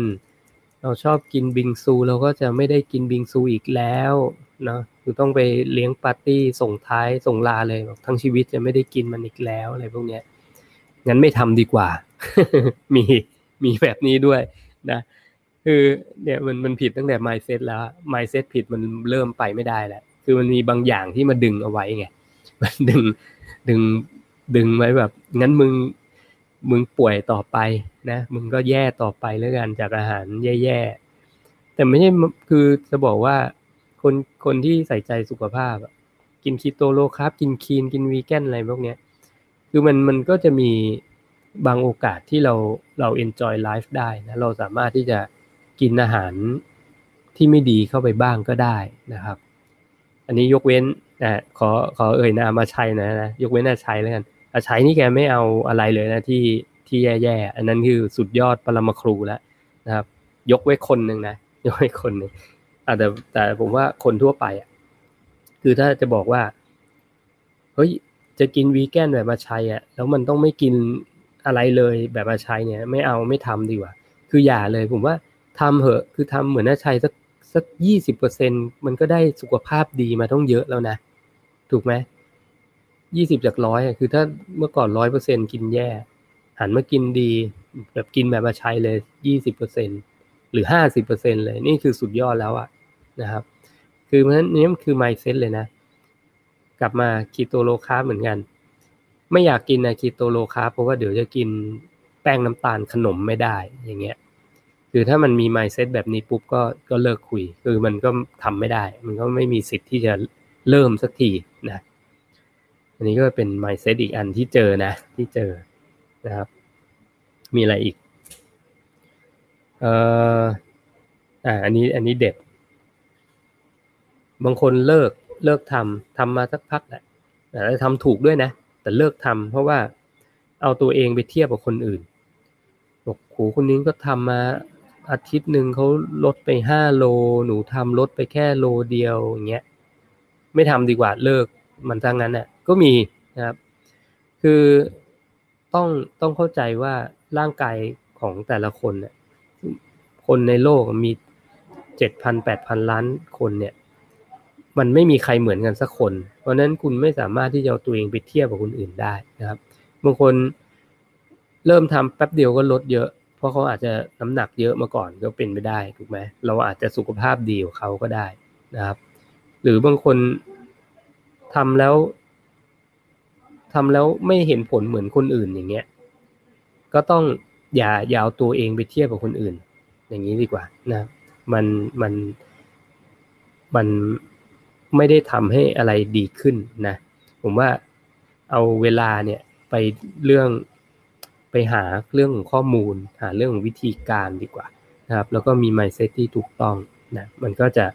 เราชอบกินบิงซูเราก็จะไม่ได้กินบิงซูอีกแล้วนะคือต้องไปเลี้ยงปาร์ตี้ส่งท้ายส่งลาเลยทั้งชีวิตจะไม่ได้กินมันอีกแล้วอะไรพวกเนี้ยงั้นไม่ทำดีกว่า มีแบบนี้ด้วยนะคือเนี่ยมันผิดตั้งแต่ mindset แล้ว mindset ผิดมันเริ่มไปไม่ได้แล้วคือมันมีบางอย่างที่มาดึงเอาไว้ไงมันดึงไว้แบบงั้นมึงป่วยต่อไปนะมึงก็แย่ต่อไปแล้วกันจากอาหารแย่ๆแต่ไม่ใช่คือจะบอกว่าคนที่ใส่ใจสุขภาพกินคีโตโลคาร์บกินคีนกินวีแกนอะไรพวกเนี้ยคือมันก็จะมีบางโอกาสที่เรา enjoy life ได้นะเราสามารถที่จะกินอาหารที่ไม่ดีเข้าไปบ้างก็ได้นะครับอันนี้ยกเว้นขอเอ่ยนามอาชัยนะยกเว้นอาชัยแล้วกันอาชัยนี่แกไม่เอาอะไรเลยนะที่แย่ๆอันนั้นคือสุดยอดปรมาครูแล้วนะครับยกไว้คนหนึ่งแต่ผมว่าคนทั่วไปอ่ะคือถ้าจะบอกว่าเฮ้ยจะกินวีแกนแบบอาชัยอ่ะแล้วมันต้องไม่กินอะไรเลยแบบอาชัยเนี่ยไม่ทำดีกว่าคืออย่าเลยผมว่าทำเหอะคือทำเหมือนอาชัยสัก 20% มันก็ได้สุขภาพดีมาต้องเยอะแล้วนะถูกไหม20จาก100อ่ะคือถ้าเมื่อก่อน 100% กินแย่หันมากินดีแบบกินแบบอาชัยเลย 20% หรือ 50% เลยนี่คือสุดยอดแล้วอ่ะนะครับคือเพราะฉะนั้นนี่มันคือ mindset เลยนะกลับมาคีโตโลคาร์บเหมือนกันไม่อยากกินนะคีโตโลคาร์บเพราะว่าเดี๋ยวจะกินแป้งน้ำตาลขนมไม่ได้อย่างเงี้ยคือถ้ามันมี mindset แบบนี้ปุ๊บก็เลิกคุยคือมันก็ทำไม่ได้มันก็ไม่มีสิทธิ์ที่จะเริ่มสักทีนะอันนี้ก็เป็น mindset อีกอันที่เจอนะที่เจอนะครับมีอะไรอีกอันนี้เด็ดบางคนเลิกทำมาสักพักแหละแต่ทำถูกด้วยนะแต่เลิกทำเพราะว่าเอาตัวเองไปเทียบกับคนอื่นบอกโหคนนี้ก็ทำมาอาทิตย์นึงเขาลดไป5 โลหนูทำลดไปแค่1 โลอย่างเงี้ยไม่ทำดีกว่าเลิกมันซะงั้นน่ะก็มีนะครับคือต้องเข้าใจว่าร่างกายของแต่ละคนเนี่ยคนในโลกมี 7,000-8,000 ล้านคนเนี่ย มันไม่มีใครเหมือนกันสักคนเพราะนั้นคุณไม่สามารถที่จะเอาตัวเองไปเทียบกับคนอื่นได้นะครับบางคนเริ่มทำแป๊บเดียวก็ลดเยอะเพราะเขาอาจจะน้ำหนักเยอะมาก่อนก็เป็นไปได้ถูกไหมเราอาจจะสุขภาพดีกว่าเขาก็ได้นะครับหรือบางคนทำแล้วไม่เห็นผลเหมือนคนอื่นอย่างเงี้ยก็ต้องอย่าเอาตัวเองไปเทียบกับคนอื่นอย่างนี้ดีกว่านะมันไม่ได้ทำให้อะไรดีขึ้นนะผมว่าเอาเวลาเนี่ยไปหาเรื่องของข้อมูลหาเรื่องของวิธีการดีกว่านะครับแล้วก็มี mindset ที่ถูกต้องนะมันก็จะ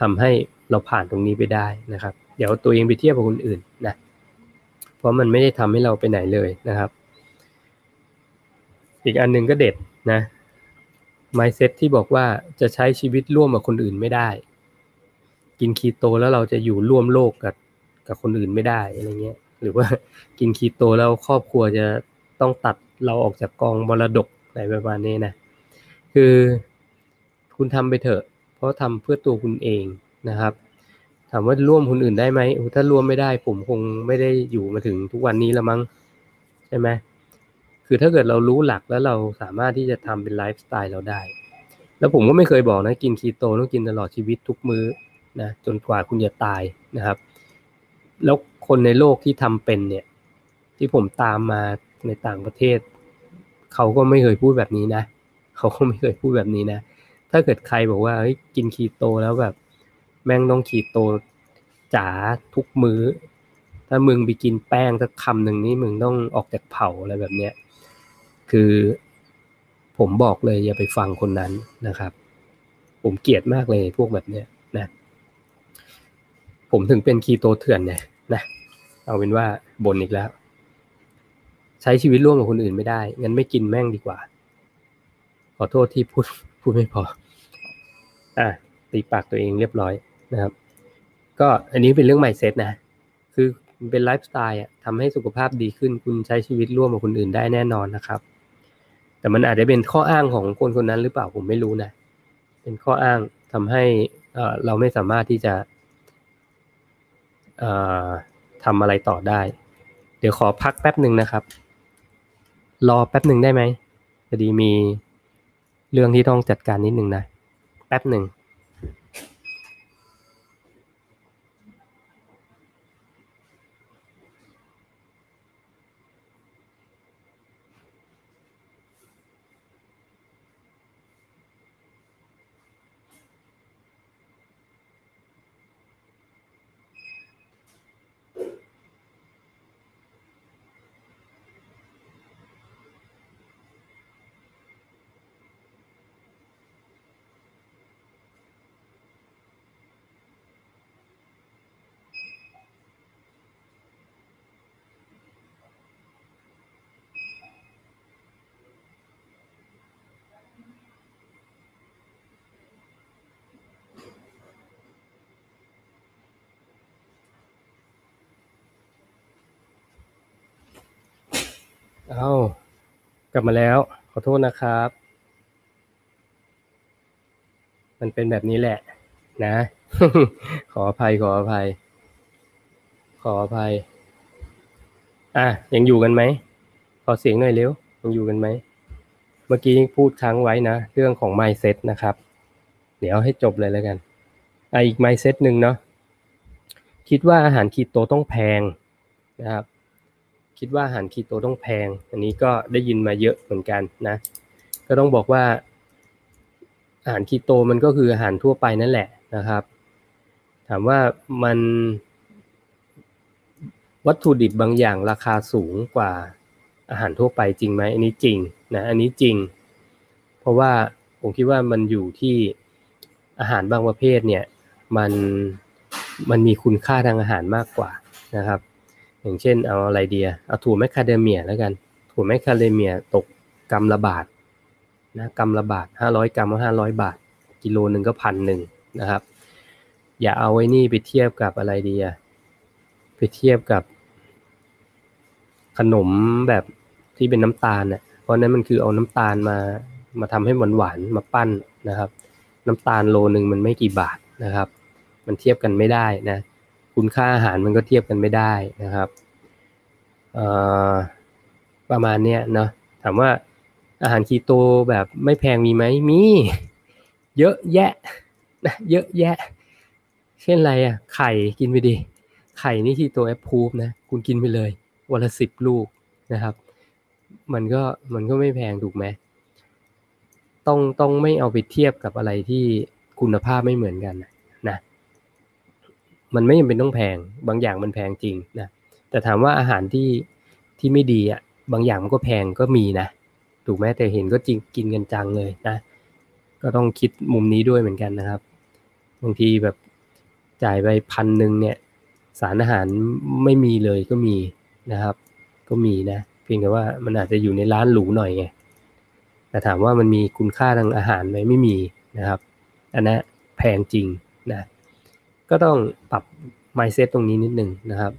ทำให้เราผ่านตรงนี้ไปได้นะครับอย่าเอาตัวเองไปเทียบกับคนอื่นนะเพราะมันไม่ได้ทำให้เราไปไหนเลยนะครับอีกอันหนึ่งก็เด็ดนะ mindset ที่บอกว่าจะใช้ชีวิตร่วมกับคนอื่นไม่ได้กินคีโตแล้วเราจะอยู่ร่วมโลกกับคนอื่นไม่ได้อะไรเงี้ยหรือว่ากินคีโตแล้วครอบครัวจะต้องตัดเราออกจากกองมรดกอะไรประมาณนี้นะคือคุณทำไปเถอะเพราะทำเพื่อตัวคุณเองนะครับถามว่าร่วมคนอื่นได้ไหมถ้าร่วมไม่ได้ผมคงไม่ได้อยู่มาถึงทุกวันนี้ละมั้งใช่ไหมคือถ้าเกิดเรารู้หลักแล้วเราสามารถที่จะทำเป็นไลฟ์สไตล์เราได้แล้วผมก็ไม่เคยบอกนะกินคีโตต้องกินตลอดชีวิตทุกมื้อนะจนกว่าคุณจะตายนะครับแล้วคนในโลกที่ทำเป็นเนี่ยที่ผมตามมาในต่างประเทศเขาก็ไม่เคยพูดแบบนี้นะเขาก็ไม่เคยพูดแบบนี้นะถ้าเกิดใครบอกว่าเฮ้ยกินคีโตแล้วแบบแม่งต้องคีโตจ๋าทุกมื้อถ้ามึงไปกินแป้งสักคำหนึ่งนี่มึงต้องออกจากเผาอะไรแบบเนี้ยคือผมบอกเลยอย่าไปฟังคนนั้นนะครับผมเกลียดมากเลยพวกแบบเนี้ยนะผมถึงเป็นคีโตเถื่อนเนี่ยนะเอาเป็นว่าบ่นอีกแล้วใช้ชีวิตร่วมกับคนอื่นไม่ได้งั้นไม่กินแม่งดีกว่าขอโทษที่พูดไม่พอตีปากตัวเองเรียบร้อยนะครับก็อันนี้เป็นเรื่อง mindset นะคือเป็นไลฟ์สไตล์ทำให้สุขภาพดีขึ้นคุณใช้ชีวิตร่วมกับคนอื่นได้แน่นอนนะครับแต่มันอาจจะเป็นข้ออ้างของคนคนนั้นหรือเปล่าผมไม่รู้นะเป็นข้ออ้างทำให้เราไม่สามารถที่จะทำอะไรต่อได้เดี๋ยวขอพักแป๊บหนึ่งนะครับรอแป๊บหนึ่งได้ไหมพอดีมีเรื่องที่ต้องจัดการนิดนึงนะแป๊บหนึ่งกลับมาแล้วขอโทษนะครับมันเป็นแบบนี้แหละนะ ขออภัยยังอยู่กันไหมขอเสียงหน่อยเร็วยังอยู่กันไหมเมื่อกี้พูดค้างไว้นะเรื่องของ mindset นะครับเดี๋ยวให้จบเลยแล้วกันอีก mindset นึงเนาะคิดว่าอาหารคีโตต้องแพงนะครับคิดว่าอาหารคีโตต้องแพงอันนี้ก็ได้ยินมาเยอะเหมือนกันนะก็ต้องบอกว่าอาหารคีโตมันก็คืออาหารทั่วไปนั่นแหละนะครับถามว่ามันวัตถุดิบบางอย่างราคาสูงกว่าอาหารทั่วไปจริงไหมอันนี้จริงนะอันนี้จริงเพราะว่าผมคิดว่ามันอยู่ที่อาหารบางประเภทเนี่ยมันมีคุณค่าทางอาหารมากกว่านะครับอย่างเช่นเอาอะไรดีเอาถั่วแมคคาเดเมียแล้วกันถั่วแมคคาเดเมียตกกำละบาทนะกำละบาท500กรัมก็500บาทกิโลนึงก็1,100นะครับอย่าเอาไอ้นี่ไปเทียบกับอะไรดีไปเทียบกับขนมแบบที่เป็นน้ำตาลน่ะเพราะนั้นมันคือเอาน้ำตาลมาทำให้หวานๆมาปั้นนะครับน้ำตาลโลนึงมันไม่กี่บาทนะครับ มันเทียบกันไม่ได้นะคุณค่าอาหารมันก็เทียบกันไม่ได้นะครับประมาณเนี้ยเนาะถามว่าอาหารคีโตแบบไม่แพงมีไหมมีเยอะแยะนะเยอะแยะเช่นอะไรอ่ะไข่กินไปดิไข่นี่คีโตแอปพรูฟนะคุณกินไปเลยวันละ10 ลูกนะครับมันก็ไม่แพงถูกไหมต้องไม่เอาไปเทียบกับอะไรที่คุณภาพไม่เหมือนกันนะมันไม่จำเป็นต้องแพงบางอย่างมันแพงจริงนะแต่ถามว่าอาหารที่ไม่ดีอ่ะบางอย่างมันก็แพงก็มีนะถูกไหมแต่เห็นก็จริงกินกันจังเลยนะก็ต้องคิดมุมนี้ด้วยเหมือนกันนะครับบางทีแบบจ่ายไป1,000เนี่ยสารอาหารไม่มีเลยก็มีนะครับก็มีนะเพียงแต่ว่ามันอาจจะอยู่ในร้านหรูหน่อยไงแต่ถามว่ามันมีคุณค่าทางอาหารไหมไม่มีนะครับอันนั้นแพงจริงนะก็ต้องปรับ mindset ตรงนี้นิดนึงนะครับ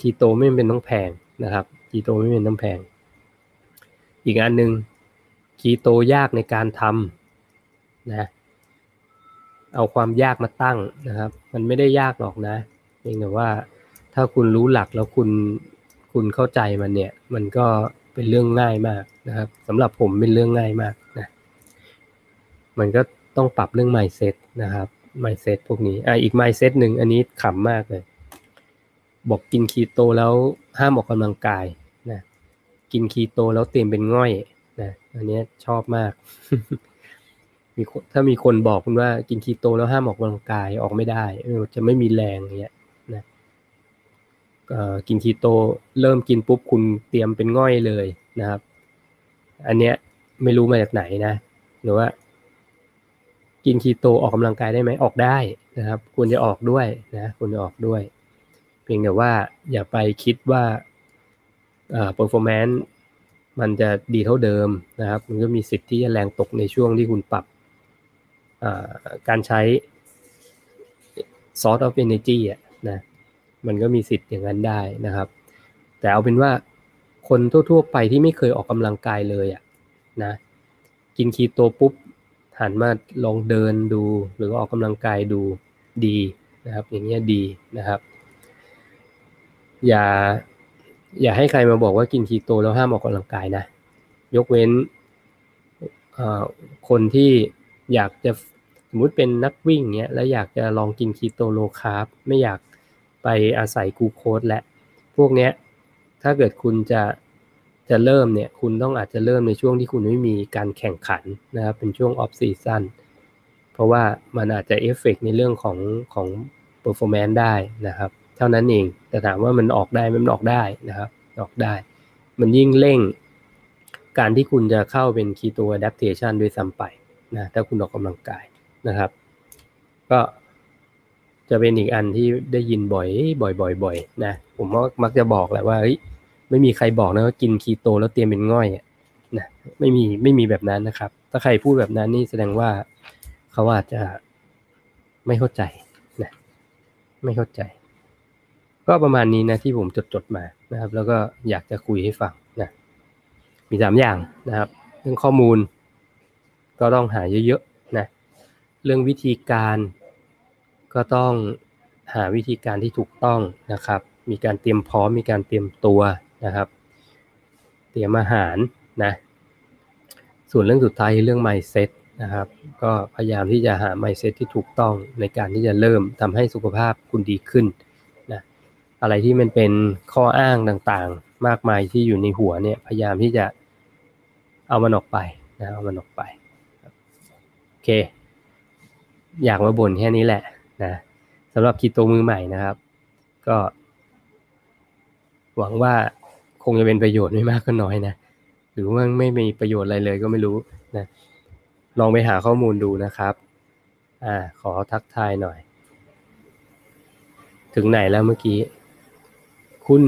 คีโตไม่เป็นต้องแพงนะครับคีโตไม่เป็นต้องแพงอีกอันนึงคีโตยากในการทำนะเอาความยากมาตั้งนะครับมันไม่ได้ยากหรอกนะเพียงแต่ว่าถ้าคุณรู้หลักแล้วคุณเข้าใจมันเนี่ยมันก็เป็นเรื่องง่ายมากนะครับสำหรับผมเป็นเรื่องง่ายมากนะมันก็ต้องปรับเรื่อง mindset นะครับ mindset พวกนี้อีก mindset นึงอันนี้ขำมากเลยบอกกินคีโตแล้วห้ามออกกำลังกายนะกินคีโตแล้วเต็มเป็นง่อยนะอันนี้ชอบมาก ถ้ามีคนบอกคุณว่ากินคีโตแล้วห้ามออกกำลังกายออกไม่ได้จะไม่มีแรงเงี้ยนะกินคีโตเริ่มกินปุ๊บคุณเตรียมเป็นง่อยเลยนะครับอันเนี้ยไม่รู้มาจากไหนนะหรือว่ากินคีโตออกกำลังกายได้ไหมออกได้นะครับควรจะออกด้วยนะควรจะออกด้วยเพียงแต่ว่าอย่าไปคิดว่าperformance มันจะดีเท่าเดิมนะครับมันก็มีสิทธิ์ที่จะแรงตกในช่วงที่คุณปรับการใช้ source of energy อ่ะนะมันก็มีสิทธิ์อย่างนั้นได้นะครับแต่เอาเป็นว่าคนทั่วๆไปที่ไม่เคยออกกำลังกายเลยอ่ะนะกินคีโตปุ๊บหันมาลองเดินดูหรือออกกำลังกายดูดีนะครับอย่างเงี้ยดีนะครับอย่าให้ใครมาบอกว่ากินคีโตแล้วห้ามออกกำลังกายนะยกเว้นคนที่อยากจะสมมติเป็นนักวิ่งเงี้ยแล้วอยากจะลองกินคีโตโลคาร์บไม่อยากไปอาศัยกูโคสและพวกเนี้ยถ้าเกิดคุณจะเริ่มเนี่ยคุณต้องอาจจะเริ่มในช่วงที่คุณไม่มีการแข่งขันนะครับเป็นช่วงออฟซีซั่นเพราะว่ามันอาจจะเอฟเฟกต์ในเรื่องของเปอร์ฟอร์แมนซ์ได้นะครับเท่านั้นเองแต่ถามว่ามันออกได้มันออกได้นะครับออกได้มันยิ่งเร่งการที่คุณจะเข้าเป็นคีโตอะแดปเทชันด้วยซ้ำไปนะถ้าคุณออกกำลังกายนะครับก็จะเป็นอีกอันที่ได้ยินบ่อยนะผมก็มักจะบอกแหละว่าไม่มีใครบอกนะว่ากินคีโตแล้วเตรียมเป็นง่อยนะไม่มีแบบนั้นนะครับถ้าใครพูดแบบนั้นนี่แสดงว่าเขาอาจจะไม่เข้าใจนะไม่เข้าใจก็ประมาณนี้นะที่ผมจดมานะครับแล้วก็อยากจะคุยให้ฟังนะมี3อย่างนะครับเรื่องข้อมูลก็ต้องหาเยอะๆนะเรื่องวิธีการก็ต้องหาวิธีการที่ถูกต้องนะครับมีการเตรียมพร้อมมีการเตรียมตัวนะครับเตรียมอาหารนะส่วนเรื่องสุดท้ายเรื่อง mindset นะครับก็พยายามที่จะหา mindset ที่ถูกต้องในการที่จะเริ่มทำให้สุขภาพคุณดีขึ้นนะอะไรที่มันเป็นข้ออ้างต่างๆมากมายที่อยู่ในหัวเนี่ยพยายามที่จะเอามันออกไปนะเอามันออกไปโอเคอยากมาบ่นแค่นี้แหละนะสำหรับคีโตมือใหม่นะครับก็หวังว่าคงจะเป็นประโยชน์ไม่มากก็น้อยนะหรือว่าไม่มีประโยชน์อะไรเลยก็ไม่รู้นะลองไปหาข้อมูลดูนะครับขอทักทายหน่อยถึงไหนแล้วเมื่อกี้คุณ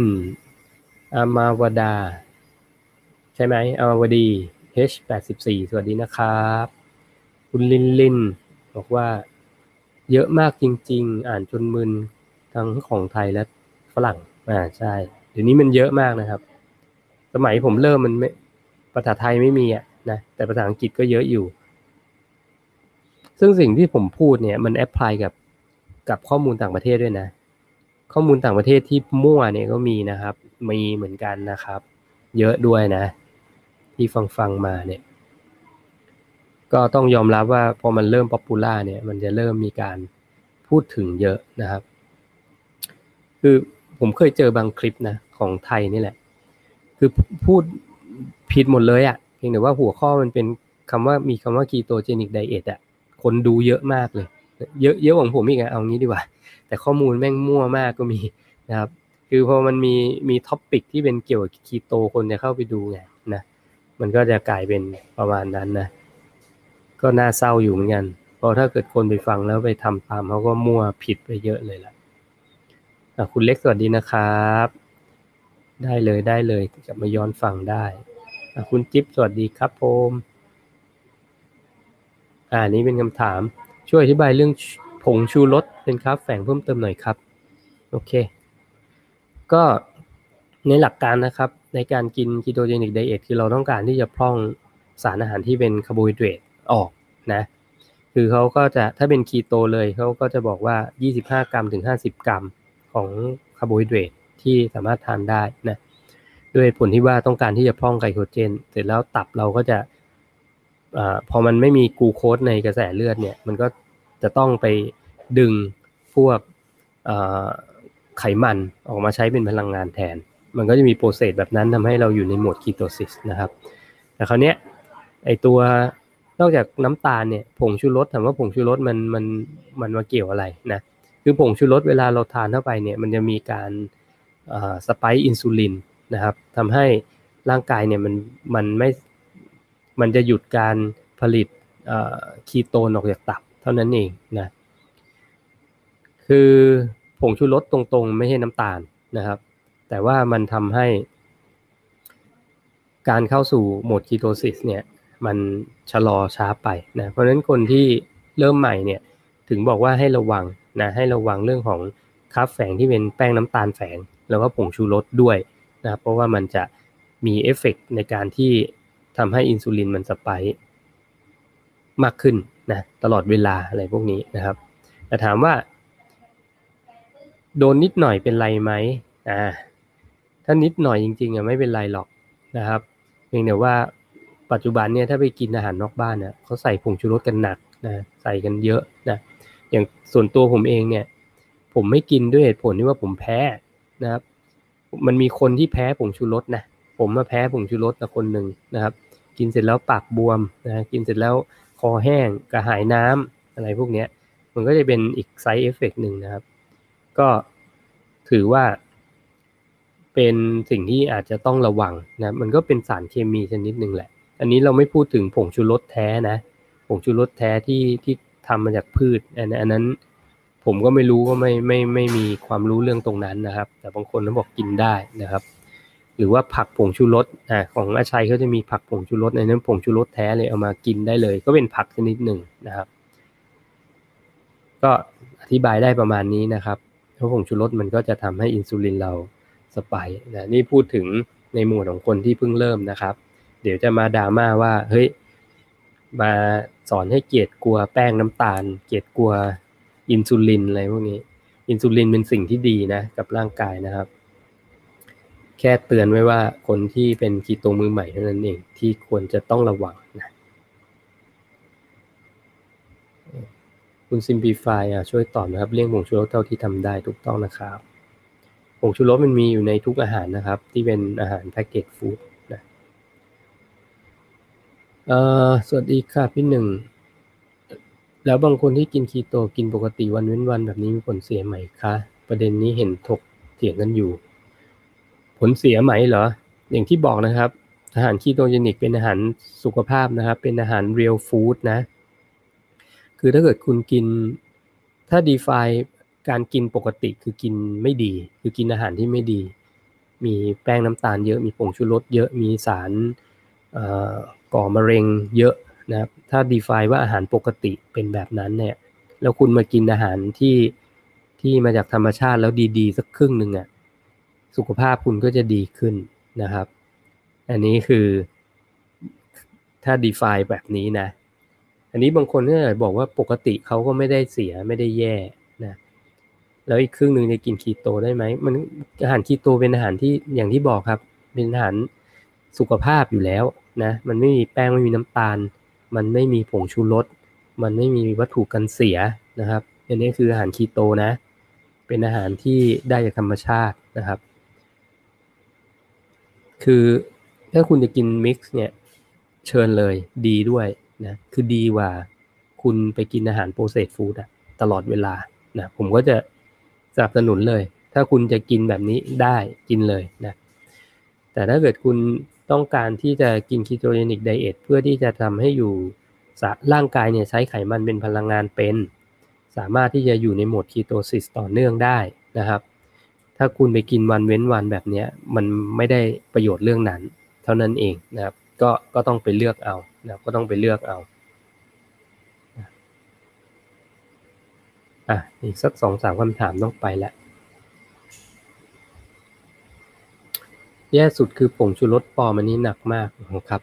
อมาวดาใช่ไหมอมาวดี H84 สวัสดีนะครับคุณลินบอกว่าเยอะมากจริงๆอ่านจนมึนทั้งของไทยและฝรั่งใช่เดี๋ยวนี้มันเยอะมากนะครับสมัยผมเริ่มมันไม่ภาษาไทยไม่มีอ่ะนะแต่ภาษาอังกฤษก็เยอะอยู่ซึ่งสิ่งที่ผมพูดเนี่ยมันแอพพลายกับ กับข้อมูลต่างประเทศด้วยนะข้อมูลต่างประเทศที่มั่วเนี่ยก็มีนะครับมีเหมือนกันนะครับเยอะด้วยนะที่ฟังมาเนี่ยก็ต้องยอมรับว่าพอมันเริ่มป๊อปปูล่าเนี่ยมันจะเริ่มมีการพูดถึงเยอะนะครับคือผมเคยเจอบางคลิปนะของไทยนี่แหละคือพูดผิดหมดเลยอ่ะเพียงแต่ว่าหัวข้อมันเป็นคำว่ามีคำว่าคีโตเจนิกไดเอทอ่ะคนดูเยอะมากเลยเยอะของผมอีกอ่ะเอางี้ดีกว่าแต่ข้อมูลแม่งมั่วมากก็มีนะครับคือพอมันมีท็อปิกที่เป็นเกี่ยวกับคีโตคนจะเข้าไปดูไงนะมันก็จะกลายเป็นประมาณนั้นนะก็น่าเศร้าอยู่เหมือนกันเพราะถ้าเกิดคนไปฟังแล้วไปทำตามเขาก็มั่วผิดไปเยอะเลยล่ะคุณเล็กสวัสดีนะครับได้เลยกลับมาย้อนฟังได้คุณจิ๊บสวัสดีครับผมนี่เป็นคำถามช่วยอธิบายเรื่องผงชูรสเป็นครับแฝงเพิ่มเติมหน่อยครับโอเคก็ในหลักการนะครับในการกินคีโตเจนิกไดเอทคือเราต้องการที่จะพร่องสารอาหารที่เป็นคาร์โบไฮเดรตออกนะคือเขาก็จะถ้าเป็นคีโตเลยเขาก็จะบอกว่า25กรัมถึง50กรัมของคาร์โบไฮเดรตที่สามารถทานได้นะด้วยผลที่ว่าต้องการที่จะพร่องไกลโคเจนเสร็จแล้วตับเราก็จะพอมันไม่มีกลูโคสในกระแสเลือดเนี่ยมันก็จะต้องไปดึงพวกไขมันออกมาใช้เป็นพลังงานแทนมันก็จะมีโปรเซสแบบนั้นทำให้เราอยู่ในโหมดคีโตซิสนะครับแต่คราวเนี้ยไอตัวนอกจากน้ำตาลเนี่ยผงชูรสถามว่าผงชูรสมันมาเกี่ยวอะไรนะคือผงชูรสเวลาเราทานเข้าไปเนี่ยมันจะมีการสไปค์อินซูลินนะครับทำให้ร่างกายเนี่ยมันจะหยุดการผลิตคีโตนออกจากตับเท่านั้นเองนะคือผงชูรสตรงๆไม่ใช่น้ำตาลนะครับแต่ว่ามันทำให้การเข้าสู่โหมดคีโตซิสเนี่ยมันชะลอช้าไปนะเพราะฉะนั้นคนที่เริ่มใหม่เนี่ยถึงบอกว่าให้ระวังนะให้ระวังเรื่องของคาร์บแฝงที่เป็นแป้งน้ำตาลแฝงแล้วก็ผงชูรสด้วยนะเพราะว่ามันจะมีเอฟเฟกต์ในการที่ทำให้อินซูลินมันสไปค์มากขึ้นนะตลอดเวลาอะไรพวกนี้นะครับแต่ถามว่าโดนนิดหน่อยเป็นไรไหมถ้านิดหน่อยจริงๆไม่เป็นไรหรอกนะครับเพียงแต่ว่าปัจจุบันเนี่ยถ้าไปกินอาหารนอกบ้านเนี่ยเขาใส่ผงชูรสกันหนักนะใส่กันเยอะนะอย่างส่วนตัวผมเองเนี่ยผมไม่กินด้วยเหตุผลที่ว่าผมแพ้นะครับมันมีคนที่แพ้ผงชูรสนะผมมาแพ้ผงชูรสนะคนหนึ่งนะครับกินเสร็จแล้วปากบวมนะกินเสร็จแล้วคอแห้งกระหายน้ำอะไรพวกเนี้ยมันก็จะเป็นอีกไซด์เอฟเฟกต์หนึ่งนะครับก็ถือว่าเป็นสิ่งที่อาจจะต้องระวังนะมันก็เป็นสารเคมีชนิดหนึ่งแหละอันนี้เราไม่พูดถึงผงชูรสแท้นะผงชูรสแท้ที่ทำมาจากพืชอันนั้นผมก็ไม่รู้ก็ไม่มีความรู้เรื่องตรงนั้นนะครับแต่บางคนเขาบอกกินได้นะครับหรือว่าผักผงชูรสของอาชัยเขาจะมีผักผงชูรสในนั้นผงชูรสแท้เลยเอามากินได้เลยก็เป็นผักชนิดหนึ่งนะครับก็อธิบายได้ประมาณนี้นะครับเพราะผงชูรสมันก็จะทำให้อินซูลินเราสไปค์นะนี่พูดถึงในหมู่ของคนที่เพิ่งเริ่มนะครับเดี๋ยวจะมาดราม่าว่าเฮ้ยมาสอนให้เกียรติกลัวแป้งน้ำตาลเกียรติกลัวอินซูลินอะไรพวกนี้อินซูลินเป็นสิ่งที่ดีนะกับร่างกายนะครับแค่เตือนไว้ว่าคนที่เป็นคีโตมือใหม่เท่านั้นเองที่ควรจะต้องระวังนะคุณซิมพลิฟายช่วยตอบนะครับเลี่ยงผงชูรสเท่าที่ทำได้ถูกต้องนะครับผงชูรสมันมีอยู่ในทุกอาหารนะครับที่เป็นอาหารแพ็กเกจฟู้ดนะสวัสดีค่ะพี่หนึ่งแล้วบางคนที่กินคีโตกินปกติวันเว้นวันแบบนี้มีผลเสียไหมคะประเด็นนี้เห็นถกเถียงกันอยู่ผลเสียไหมเหรออย่างที่บอกนะครับอาหารคีโตเจนิกเป็นอาหารสุขภาพนะครับเป็นอาหารเรียลฟู้ดนะคือถ้าเกิดคุณกินถ้า define การกินปกติคือกินไม่ดีคือกินอาหารที่ไม่ดีมีแป้งน้ำตาลเยอะมีผงชูรสเยอะมีสารก่อมะเร็งเยอะนะครับถ้า define ว่าอาหารปกติเป็นแบบนั้นเนี่ยแล้วคุณมากินอาหารที่มาจากธรรมชาติแล้วดีๆสักครึ่งนึงสุขภาพคุณก็จะดีขึ้นนะครับอันนี้คือถ้า define แบบนี้นะอันนี้บางคนก็บอกว่าปกติเขาก็ไม่ได้เสียไม่ได้แย่นะ แล้วอีกครึ่งหนึ่งจะกินคีโตได้ไหมมันอาหารคีโตเป็นอาหารที่อย่างที่บอกครับเป็นอาหารสุขภาพอยู่แล้วนะมันไม่มีแป้งไม่มีน้ำตาลมันไม่มีผงชูรสมันไม่มีวัตถุกันเสียนะครับอันนี้คืออาหารคีโตนะเป็นอาหารที่ได้จากธรรมชาตินะครับคือถ้าคุณจะกินมิกซ์เนี่ยเชิญเลยดีด้วยนะคือดีกว่าคุณไปกินอาหารโปรเซสฟู้ดอะตลอดเวลานะผมก็จะสนับสนุนเลยถ้าคุณจะกินแบบนี้ได้กินเลยนะแต่ถ้าเกิดคุณต้องการที่จะกินคีโตเจนิกไดเอทเพื่อที่จะทำให้อยู่ร่างกายเนี่ยใช้ไขมันเป็นพลังงานเป็นสามารถที่จะอยู่ในโหมดคีโตซิสต่อเนื่องได้นะครับถ้าคุณไปกินวันเว้นวันแบบนี้มันไม่ได้ประโยชน์เรื่องนั้นเท่านั้นเองนะครับก็ต้องไปเลือกเอานะครับก็ต้องไปเลือกเอาอีกสัก 2-3 คำถามต้องไปแล้วแย่สุดคือผงชูรสปลอมอันนี้หนักมากครับ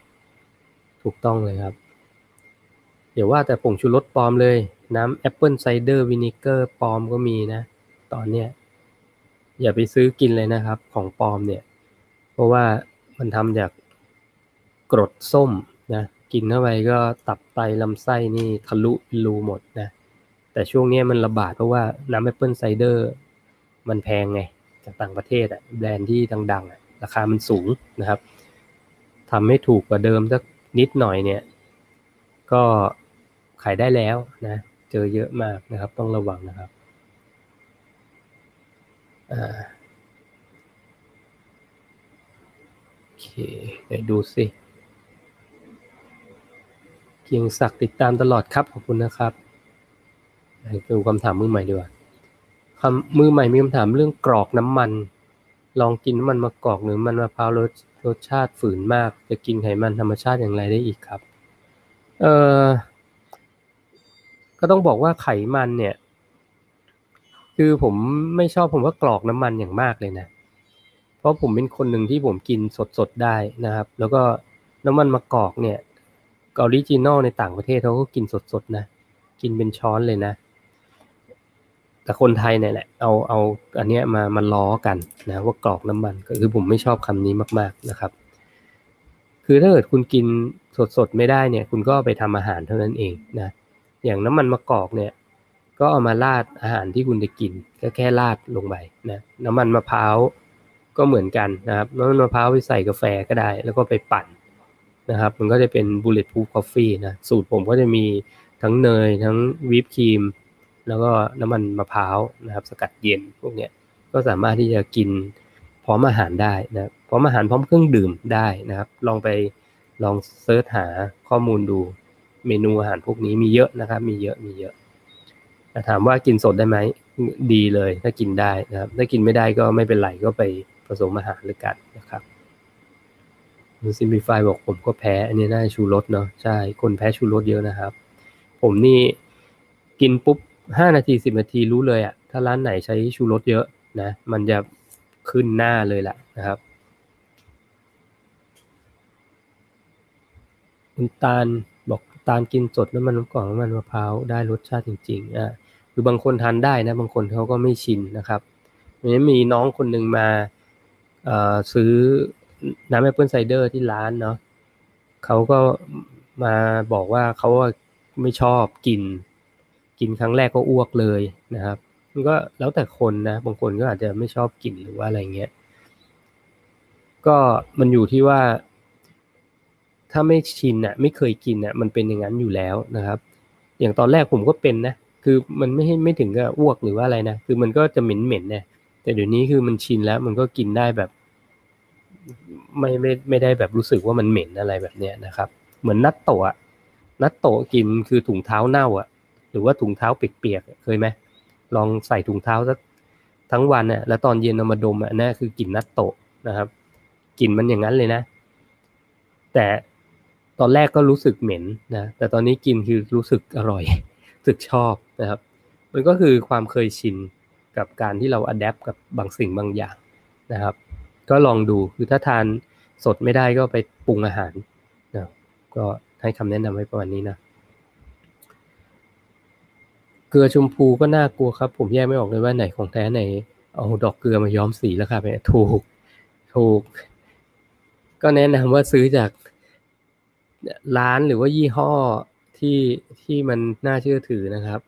ถูกต้องเลยครับเดี๋ยวว่าแต่ผงชูรสปลอมเลยน้ำแอปเปิ้ลไซเดอร์วินิเกอร์ปลอมก็มีนะตอนเนี้ยอย่าไปซื้อกินเลยนะครับของปลอมเนี่ยเพราะว่ามันทำจากกรดส้มนะกินเข้าไปก็ตับไตลำไส้นี่ทะลุรูหมดนะแต่ช่วงนี้มันระบาดเพราะว่าน้ำแอปเปิ้ลไซเดอร์มันแพงไงจากต่างประเทศอ่ะแบรนด์ที่ดังๆอ่ะราคามันสูงนะครับทำให้ถูกกว่าเดิมสักนิดหน่อยเนี่ยก็ขายได้แล้วนะเจอเยอะมากนะครับต้องระวังนะครับโอเคเดี๋ยวดูสิเกียงศักดิ์ติดตามตลอดครับขอบคุณนะครับดูคำถามมือใหม่ดีกว่าคำมือใหม่มีคำถามเรื่องกรอกน้ำมันลองกินน้ำมันมะกอกหรือมันมะพร้าวรสชาติฝืนมากจะกินไขมันธรรมชาติอย่างไรได้อีกครับก็ต้องบอกว่าไขมันเนี่ยคือผมไม่ชอบผมว่ากรอกน้ำมันอย่างมากเลยนะเพราะผมเป็นคนหนึ่งที่ผมกินสดๆได้นะครับแล้วก็น้ำมันมะกอกเนี่ยออริจินอลในต่างประเทศเขาก็กินสดๆนะกินเป็นช้อนเลยนะแต่คนไทยเนี่ยแหละเอาอันเนี้ยมาล้อกันนะว่ากรอกน้ำมันก็คือผมไม่ชอบคำนี้มากๆนะครับคือถ้าเกิดคุณกินสดๆไม่ได้เนี่ยคุณก็ไปทำอาหารเท่านั้นเองนะอย่างน้ำมันมะกอกเนี่ยก็เอามาราดอาหารที่คุณจะกินก็แค่ราดลงไปนะน้ำมันมะพร้าวก็เหมือนกันนะครับน้ำมันมะพร้าวไปใส่กาแฟก็ได้แล้วก็ไปปั่นนะครับมันก็จะเป็น Bulletproof Coffee นะสูตรผมก็จะมีทั้งเนยทั้งวิปครีมแล้วก็น้ำมันมะพร้าวนะครับสกัดเย็นพวกเนี้ยก็สามารถที่จะกินพร้อมอาหารได้นะพร้อมอาหารพร้อมเครื่องดื่มได้นะครับลองเซิร์ชหาข้อมูลดูเมนูอาหารพวกนี้มีเยอะนะครับมีเยอะถามว่ากินสดได้ไหมดีเลยถ้ากินได้นะครับถ้ากินไม่ได้ก็ไม่เป็นไรก็ไปผสมอาหารด้วยกันนะครับคุณซิมบิฟายบอกผมก็แพ้อันนี้น่าชูรสเนาะใช่คนแพ้ชูรสเยอะนะครับผมนี่กินปุ๊บ5นาที10นาทีรู้เลยอ่ะถ้าร้านไหนใช้ชูรสเยอะนะมันจะขึ้นหน้าเลยแหละนะครับคุณตาลบอกตาลกินสดน้ำมันมะกอกน้ำมันมะพร้าวได้รสชาติจริงๆคือบางคนทานได้นะบางคนเขาก็ไม่ชินนะครับมีน้องคนหนึ่งมาซื้อน้ำแอปเปิ้ลไซเดอร์ที่ร้านเนาะเขาก็มาบอกว่าเขาไม่ชอบกินครั้งแรกก็อ้วกเลยนะครับมันก็แล้วแต่คนนะบางคนก็อาจจะไม่ชอบกินหรือว่าอะไรเงี้ยก็มันอยู่ที่ว่าถ้าไม่ชินอ่ะไม่เคยกินอ่ะมันเป็นอย่างนั้นอยู่แล้วนะครับอย่างตอนแรกผมก็เป็นนะคือมันไม่ถึงกับอ้วกหรือว่าอะไรนะคือมันก็จะเหม็นเนี่ยแต่เดี๋ยวนี้คือมันชินแล้วมันก็กินได้แบบไม่ได้แบบรู้สึกว่ามันเหม็นอะไรแบบเนี้ยนะครับเหมือนนัตโตะกินคือถุงเท้าเน่าอ่ะหรือว่าถุงเท้าเปียกๆเคยไหมลองใส่ถุงเท้าสักทั้งวันน่ะแล้วตอนเย็นเอามาดมอ่ะนั่นคือกลิ่นนัตโตะนะครับกลิ่นมันอย่างนั้นเลยนะแต่ตอนแรกก็รู้สึกเหม็นนะแต่ตอนนี้กินคือรู้สึกอร่อยรู้สึกชอบนะครับมันก็คือความเคยชินกับการที่เราอัดแอปกับบางสิ่งบางอย่างนะครับก็ลองดูคือถ้าทานสดไม่ได้ก็ไปปรุงอาหารนะก็ให้คำแนะนำไว้ประมาณนี้นะ ลือชมพูก็น่ากลัวครับผมแยกไม่ออกเลยว่าไหนของแท้ไหนเอาดอกเกลือมาย้อมสีแล้วครับเนี่ยถูกก็แนะนำว่าซื้อจากร้านหรือว่ายี่ห้อที่มันน่าเชื่อถือนะครับ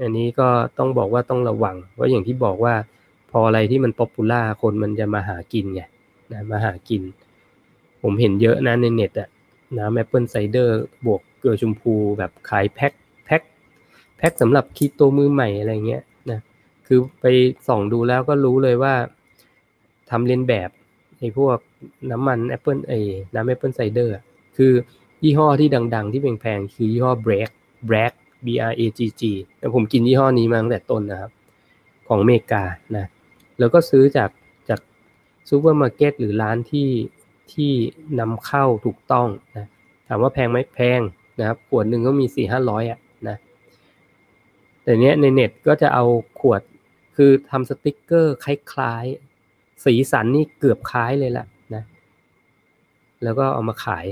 อันนี้ก็ต้องบอกว่าต้องระวังว่าอย่างที่บอกว่าพออะไรที่มันป๊อปปูล่าคนมันจะมาหากินไงนะมาหากินผมเห็นเยอะนะในเน็ตอ่ะน้ำแอปเปิลไซเดอร์บวกเกลือชมพูแบบขายแพ็คสำหรับคีโตมือใหม่อะไรเงี้ยนะคือไปส่องดูแล้วก็รู้เลยว่าทำเลียนแบบไอ้พวกน้ำมันแอปเปิลไอ้น้ำแอปเปิลไซเดอร์คือยี่ห้อที่ดังๆที่แพงๆคือยี่ห้อ Bragg B R A G G แต่ผมกินยี่ห้อนี้มาตั้งแต่ต้นนะครับของอเมริกานะแล้วก็ซื้อจากซูเปอร์มาร์เก็ตหรือร้านที่นำเข้าถูกต้องนะถามว่าแพงไหมแพงนะครับขวดหนึ่งก็มี 400-500 อ่ะนะแต่เนี้ยในเน็ตก็จะเอาขวดคือทำสติ๊กเกอร์คล้ายๆสีสันนี่เกือบคล้ายเลยแหละนะแล้วก็เอามาขาย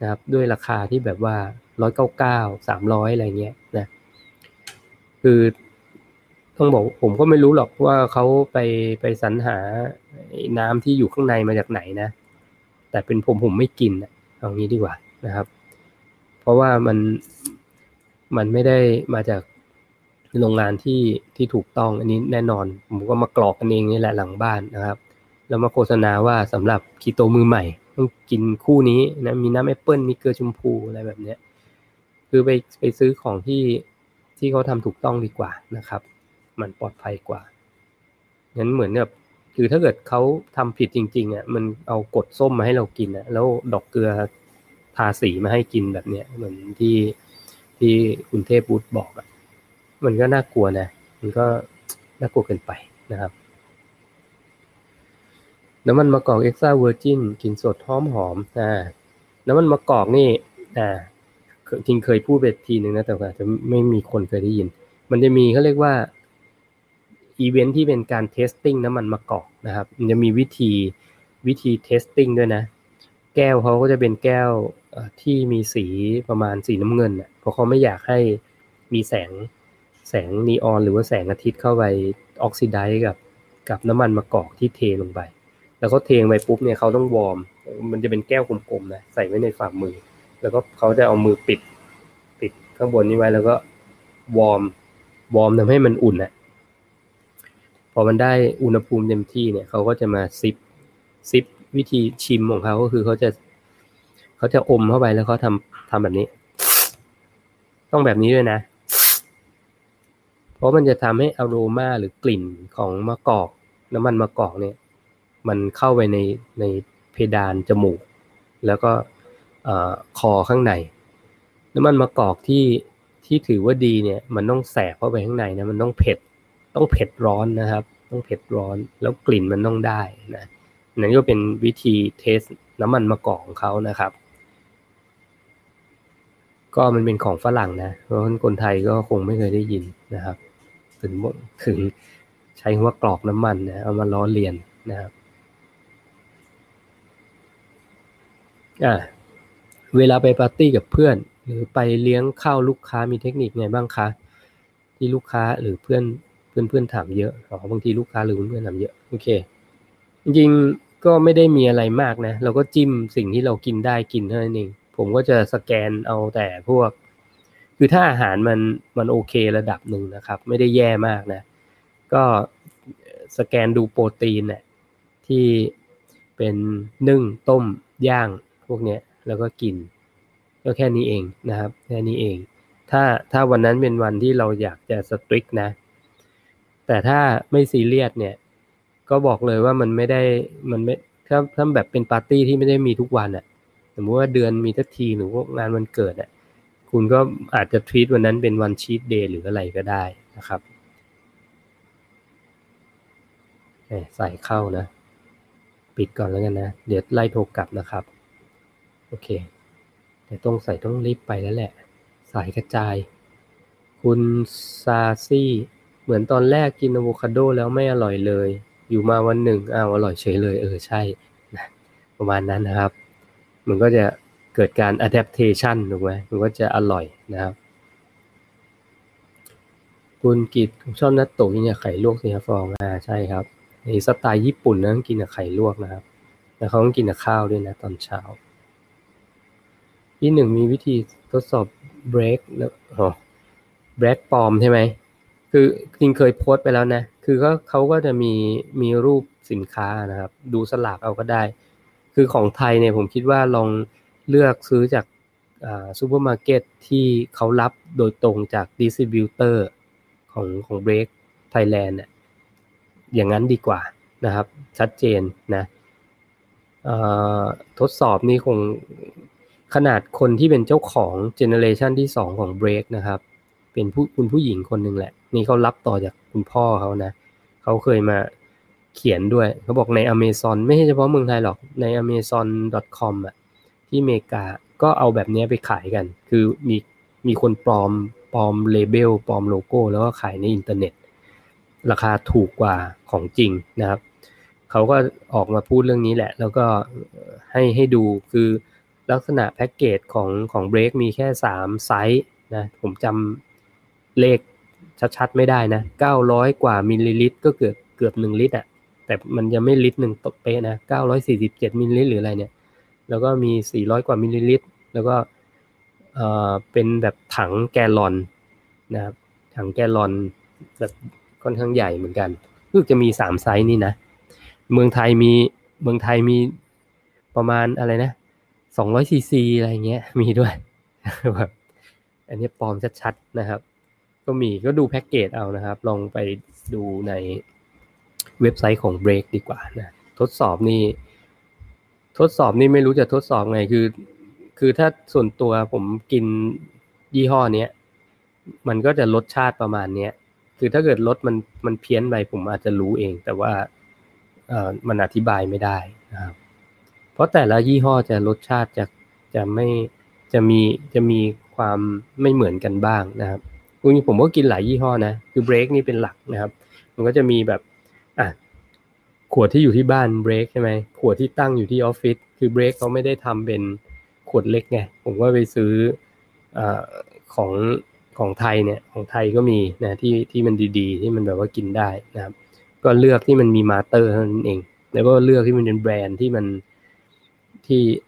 นะครับด้วยราคาที่แบบว่า199 300อะไรเงี้ยนะคือต้องบอกผมก็ไม่รู้หรอกว่าเขาไปสรรหาน้ำที่อยู่ข้างในมาจากไหนนะแต่เป็นผมไม่กินเอางี้ดีกว่านะครับเพราะว่ามันไม่ได้มาจากโรงงานที่ถูกต้องอันนี้แน่นอนผมก็มากรอกกันเองนี่แหละหลังบ้านนะครับแล้วมาโฆษณาว่าสำหรับคีโตมือใหม่ต้องกินคู่นี้นะมีน้ำแอปเปิ้ลมีเกลือชมพูอะไรแบบนี้คือไปซื้อของที่เขาทำถูกต้องดีกว่านะครับมันปลอดภัยกว่างั้นเหมือนแบบคือถ้าเกิดเขาทำผิดจริงๆอ่ะมันเอากดส้มมาให้เรากินอ่ะแล้วดอกเกลือทาสีมาให้กินแบบเนี้ยเหมือนที่คุณเทพบุตรบอกอ่ะมันก็น่ากลัวนะมันก็น่ากลัวเกินไปนะครับน้ำมันมะกอกเอ็กซ่าเวอร์จินกลิ่นสดหอมน้ำมันมะกอกนี่จริงเคยพูดไปทีนึงนะแต่ว่าจะไม่มีคนเคยได้ยินมันจะมีเขาเรียกว่าอีเวนท์ที่เป็นการเทสติ้งน้ำมันมะกอกนะครับมันจะมีวิธีเทสติ้งด้วยนะแก้วเขาก็จะเป็นแก้วที่มีสีประมาณสีน้ำเงินเพราะเขาไม่อยากให้มีแสงนีออนหรือว่าแสงอาทิตย์เข้าไปออกซิไดซ์กับน้ำมันมะกอกที่เทลงไปแล้วเขาเทลงไปปุ๊บเนี่ยเขาต้องวอร์มมันจะเป็นแก้วกลมๆนะใส่ไว้ในฝ่ามือแล้วก็เขาจะเอามือปิดข้างบนนี้ไว้แล้วก็วอร์มทำให้มันอุ่นนะพอมันได้อุณหภูมิเต็มที่เนี่ยเขาก็จะมาซิปวิธีชิมของเขาก็คือเขาจะอมเข้าไปแล้วเขาทำแบบนี้ต้องแบบนี้ด้วยนะเพราะมันจะทำให้อโรมาหรือกลิ่นของมะกอกน้ำมันมะกอกเนี่ยมันเข้าไปในเพดานจมูกแล้วก็คอข้างในน้ำมันมะกอกที่ถือว่าดีเนี่ยมันต้องแสบเข้าไปข้างในนะมันต้องเผ็ดร้อนนะครับต้องเผ็ดร้อนแล้วกลิ่นมันต้องได้นะนั่นก็เป็นวิธีเทสน้ำมันมะกอกของเขานะครับก็มันเป็นของฝรั่งนะเพราะคนไทยก็คงไม่เคยได้ยินนะครับถึงใช้คำว่ากรอกน้ำมันนะเอามาล้อเลียนนะครับเวลาไปปาร์ตี้กับเพื่อนหรือไปเลี้ยงข้าวลูกค้ามีเทคนิคไงบ้างคะที่ลูกค้าหรือเพื่อนถามเยอะบางทีลูกค้าหรือเพื่อนถามเยอะโอเคจริงๆก็ไม่ได้มีอะไรมากนะเราก็จิ้มสิ่งที่เรากินได้กินเท่านั้นเองผมก็จะสแกนเอาแต่พวกคือถ้าอาหารมันโอเคระดับหนึ่งนะครับไม่ได้แย่มากนะก็สแกนดูโปรตีนเนี่ยที่เป็นนึ่งต้มย่างพวกเนี้ยแล้วก็กินก็แค่นี้เองนะครับแค่นี้เองถ้าวันนั้นเป็นวันที่เราอยากจะสตริกนะแต่ถ้าไม่ซีเรียสเนี่ยก็บอกเลยว่ามันไม่ได้มันไม่ถ้าแบบเป็นปาร์ตี้ที่ไม่ได้มีทุกวันอ่ะสมมติว่าเดือนมีสักทีหรือว่างานวันเกิดอ่ะคุณก็อาจจะทรีตวันนั้นเป็นวันชีทเดย์หรืออะไรก็ได้นะครับใส่เข้านะปิดก่อนแล้วกันนะเดี๋ยวไล่โทรกลับนะครับโอเคแต่ต้องรีบไปแล้วแหละสายกระจายคุณซาซี่เหมือนตอนแรกกินอะโวคาโดแล้วไม่อร่อยเลยอยู่มาวันหนึ่งอร่อยเฉยเลยใช่นะประมาณนั้นนะครับมันก็จะเกิดการ adaptation ถูกไหมมันก็จะอร่อยนะครับ คุณกิตชอบนัตโตะกินกับไข่ลวกสิครับฟองใช่ครับในสไตล์ญี่ปุ่นนะกินกับไข่ลวกนะครับแต่เขาต้องกินกับข้าวด้วยนะตอนเช้าที่หนึ่งมีวิธีทดสอบเบรกแล้วเบรกปลอมใช่ไหมคือจริงเคยโพสต์ไปแล้วนะคือก็เขาก็จะมีรูปสินค้านะครับดูสลากเอาก็ได้คือของไทยเนี่ยผมคิดว่าลองเลือกซื้อจากซูเปอร์มาร์เก็ตที่เขารับโดยตรงจากดิสทริบิวเตอร์ของเบรกไทยแลนด์เนี่ยอย่างนั้นดีกว่านะครับชัดเจนนะทดสอบนี่คงขนาดคนที่เป็นเจ้าของเจเนอเรชันที่2ของเบรกนะครับเป็นคุณผู้หญิงคนหนึ่งแหละนี่เขารับต่อจากคุณพ่อเขานะเขาเคยมาเขียนด้วยเขาบอกใน Amazon ไม่ใช่เฉพาะเมืองไทยหรอกใน amazon.com อ่ะที่อเมริกาก็เอาแบบนี้ไปขายกันคือมีคนปลอมเลเบลปลอมโลโก้แล้วก็ขายในอินเทอร์เน็ตราคาถูกกว่าของจริงนะครับเขาก็ออกมาพูดเรื่องนี้แหละแล้วก็ให้ดูคือลักษณะแพ็กเกจของเบรกมีแค่3ไซส์นะผมจำเลขชัดๆไม่ได้นะ900กว่ามิลลิลิตรก็เกือบ1ลิตรอ่ะแต่มันยังไม่ลิตร1ตกเป๊ะนะ947มิลลิลิตรหรืออะไรเนี่ยแล้วก็มี400กว่ามิลลิลิตรแล้วก็เป็นแบบถังแกลลอนนะครับถังแกลลอนแบบค่อนข้างใหญ่เหมือนกันคือจะมี3ไซส์นี่นะเมืองไทยมีประมาณอะไรนะ200ซีซีอะไรเงี้ยมีด้วยแบบอันนี้ปลอมชัดๆนะครับก็มีก็ดูแพ็กเกจเอานะครับลองไปดูในเว็บไซต์ของ Break ดีกว่านะทดสอบนี่ไม่รู้จะทดสอบไงคือถ้าส่วนตัวผมกินยี่ห้อเนี้ยมันก็จะรสชาติประมาณเนี้ยคือถ้าเกิดรสมันเพี้ยนไปผมอาจจะรู้เองแต่ว่ามันอธิบายไม่ได้นะครับเพราะแต่ละยี่ห้อจะรสชาติจะไม่จะมีความไม่เหมือนกันบ้างนะครับผมก็กินหลายยี่ห้อนะคือเบรกนี่เป็นหลักนะครับมันก็จะมีแบบขวดที่อยู่ที่บ้านเบรกใช่ไหมขวดที่ตั้งอยู่ที่ออฟฟิศคือเบรกเขาไม่ได้ทำเป็นขวดเล็กไงผมก็ไปซื้อของไทยเนี่ยของไทยก็มีนะที่มันดีๆที่มันแบบว่ากินได้นะครับก็เลือกที่มันมีมาสเตอร์เท่านั้นเองแล้วก็เลือกที่มันเป็นแบรนด์ที่มัน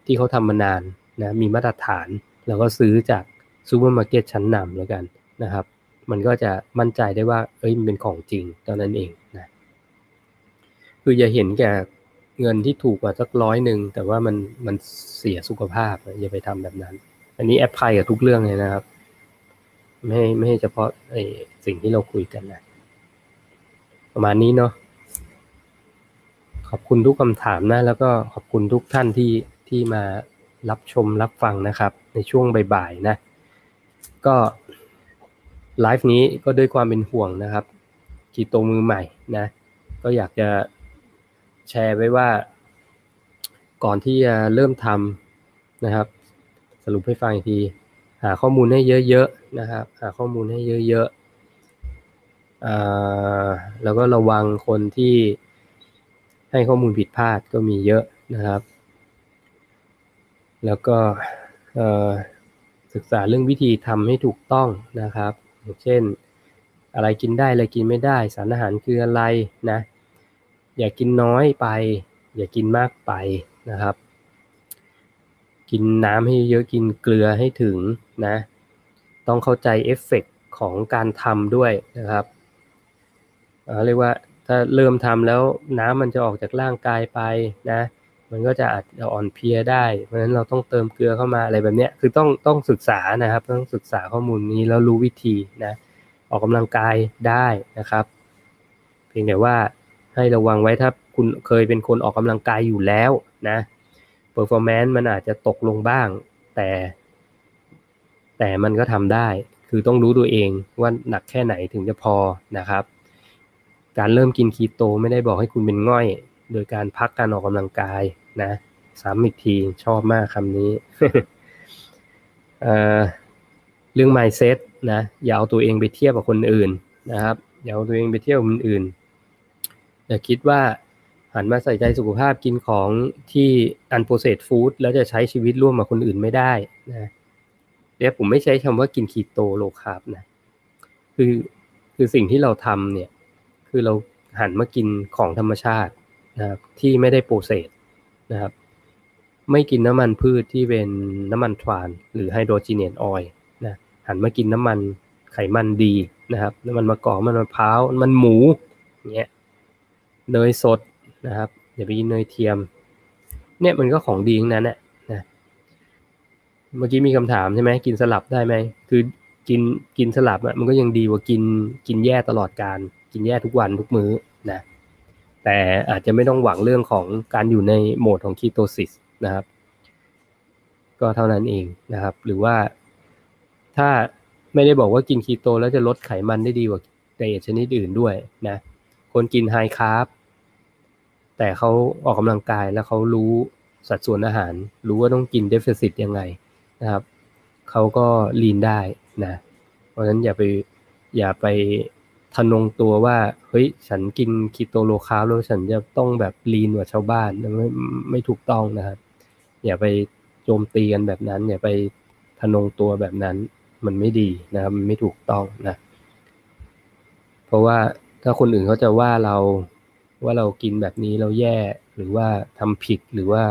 ที่เขาทำมานานนะมีมาตรฐานแล้วก็ซื้อจากซูเปอร์มาร์เก็ตชั้นนำแล้วกันนะครับมันก็จะมั่นใจได้ว่ามันเป็นของจริงเท่านั้นเองนะคืออย่าเห็นแก่เงินที่ถูกกว่าสัก100แต่ว่ามันเสียสุขภาพอย่าไปทำแบบนั้นอันนี้แอพพลายกับทุกเรื่องเลยนะครับไม่ให้เฉพาะสิ่งที่เราคุยกันนะประมาณนี้เนาะขอบคุณทุกคำถามนะแล้วก็ขอบคุณทุกท่านที่มารับชมรับฟังนะครับในช่วงบ่ายๆนะก็ไลฟ์นี้ก็ด้วยความเป็นห่วงนะครับคีโตมือใหม่นะก็อยากจะแชร์ไว้ว่าก่อนที่จะเริ่มทำนะครับสรุปให้ฟังอีกทีหาข้อมูลให้เยอะๆนะครับหาข้อมูลให้เยอะๆแล้วก็ระวังคนที่ให้ข้อมูลผิดพลาดก็มีเยอะนะครับแล้วก็ศึกษาเรื่องวิธีทำให้ถูกต้องนะครับอย่างเช่นอะไรกินได้อะไรกินไม่ได้สารอาหารคืออะไรนะอย่ากินน้อยไปอย่ากินมากไปนะครับกินน้ำให้เยอะกินเกลือให้ถึงนะต้องเข้าใจเอฟเฟกต์ของการทำด้วยนะครับเรียกว่าถ้าเริ่มทำแล้วน้ำมันจะออกจากร่างกายไปนะมันก็จะอาจจะอ่อนเพลียได้เพราะฉะนั้นเราต้องเติมเกลือเข้ามาอะไรแบบเนี้ยคือต้องศึกษานะครับต้องศึกษาข้อมูลนี้แล้วรู้วิธีนะออกกำลังกายได้นะครับเพียงแต่ว่าให้ระวังไว้ถ้าคุณเคยเป็นคนออกกำลังกายอยู่แล้วนะ performance มันอาจจะตกลงบ้างแต่มันก็ทำได้คือต้องรู้ตัวเองว่าหนักแค่ไหนถึงจะพอนะครับการเริ่มกินคีโตไม่ได้บอกให้คุณเป็นง่อยโดยการพักการออกกำลังกายนะซ้ำอีกทีชอบมากคำนี้ เรื่อง mindset นะอย่าเอาตัวเองไปเทียบกับคนอื่นนะครับอย่าเอาตัวเองไปเทียบกับคนอื่นอย่าคิดว่าหันมาใส่ใจสุขภาพกินของที่ unprocessed food แล้วจะใช้ชีวิตร่วมกับคนอื่นไม่ได้นะเดี๋ยวผมไม่ใช้คำว่ากินคีโตโลคาร์บนะคือ คือสิ่งที่เราทำเนี่ยคือเราหันมากินของธรรมชาตินะครับที่ไม่ได้โปรเซสนะครับไม่กินน้ำมันพืชที่เป็นน้ำมันทรานหรือไฮโดรเจนออยล์นะหันมากินน้ำมันไขมันดีนะครับน้ำมันมะกอกน้ำมันมะพร้าวน้ำมันหมูเงี้ยเนยสดนะครับอย่าไปกินเนยเทียมเนี่ยมันก็ของดีทั้งนั้นแหละนะเมื่อกี้มีคำถามใช่ไหมกินสลับได้ไหมคือกินสลับมันก็ยังดีกว่ากินแย่ตลอดการกินแย่ทุกวันทุกมื้อนะแต่อาจจะไม่ต้องหวังเรื่องของการอยู่ในโหมดของคีโตซิสนะครับก็เท่านั้นเองนะครับหรือว่าถ้าไม่ได้บอกว่ากินคีโตแล้วจะลดไขมันได้ดีกว่าไดเอทชนิดอื่นด้วยนะคนกินไฮคาร์บแต่เขาออกกำลังกายแล้วเขารู้สัดส่วนอาหารรู้ว่าต้องกินเดฟเฟซิตยังไงนะครับเขาก็ลีนได้นะเพราะฉะนั้นอย่าไปทะนงตัวว่าเฮ้ยฉันกินคีโตโลคาร์บแล้วฉันจะต้องแบบลีนกว่าชาวบ้านไม่ถูกต้องนะครับอย่าไปโจมตีกันแบบนั้นอย่าไปทะนงตัวแบบนั้นมันไม่ดีนะครับมันไม่ถูกต้องนะเพราะว่าถ้าคนอื่นเขาจะว่าเราว่าเรากินแบบนี้เราแย่หรือว่าทำผิดหรือว่า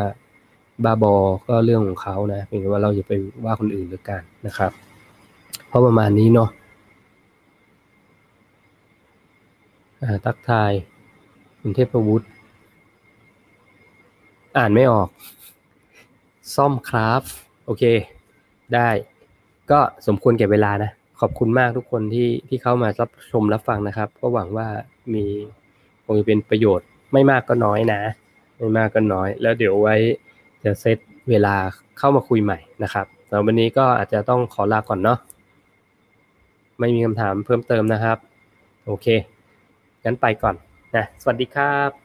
บ้าบอก็เรื่องของเขานะเพียงแต่ว่าเราอย่าไปว่าคนอื่นด้วยกันนะครับเพราะประมาณนี้เนาะทักทายคุณเทพวุฒิอ่านไม่ออกซ่อมคราฟโอเคได้ก็สมควรแก่เวลานะขอบคุณมากทุกคนที่เข้ามารับชมรับฟังนะครับก็หวังว่ามีคงจะเป็นประโยชน์ไม่มากก็น้อยนะไม่มากก็น้อยแล้วเดี๋ยวไว้จะเซตเวลาเข้ามาคุยใหม่นะครับแต่วันนี้ก็อาจจะต้องขอลาก่อนเนาะไม่มีคำถามเพิ่มเติมนะครับโอเคงั้นไปก่อนนะสวัสดีครับ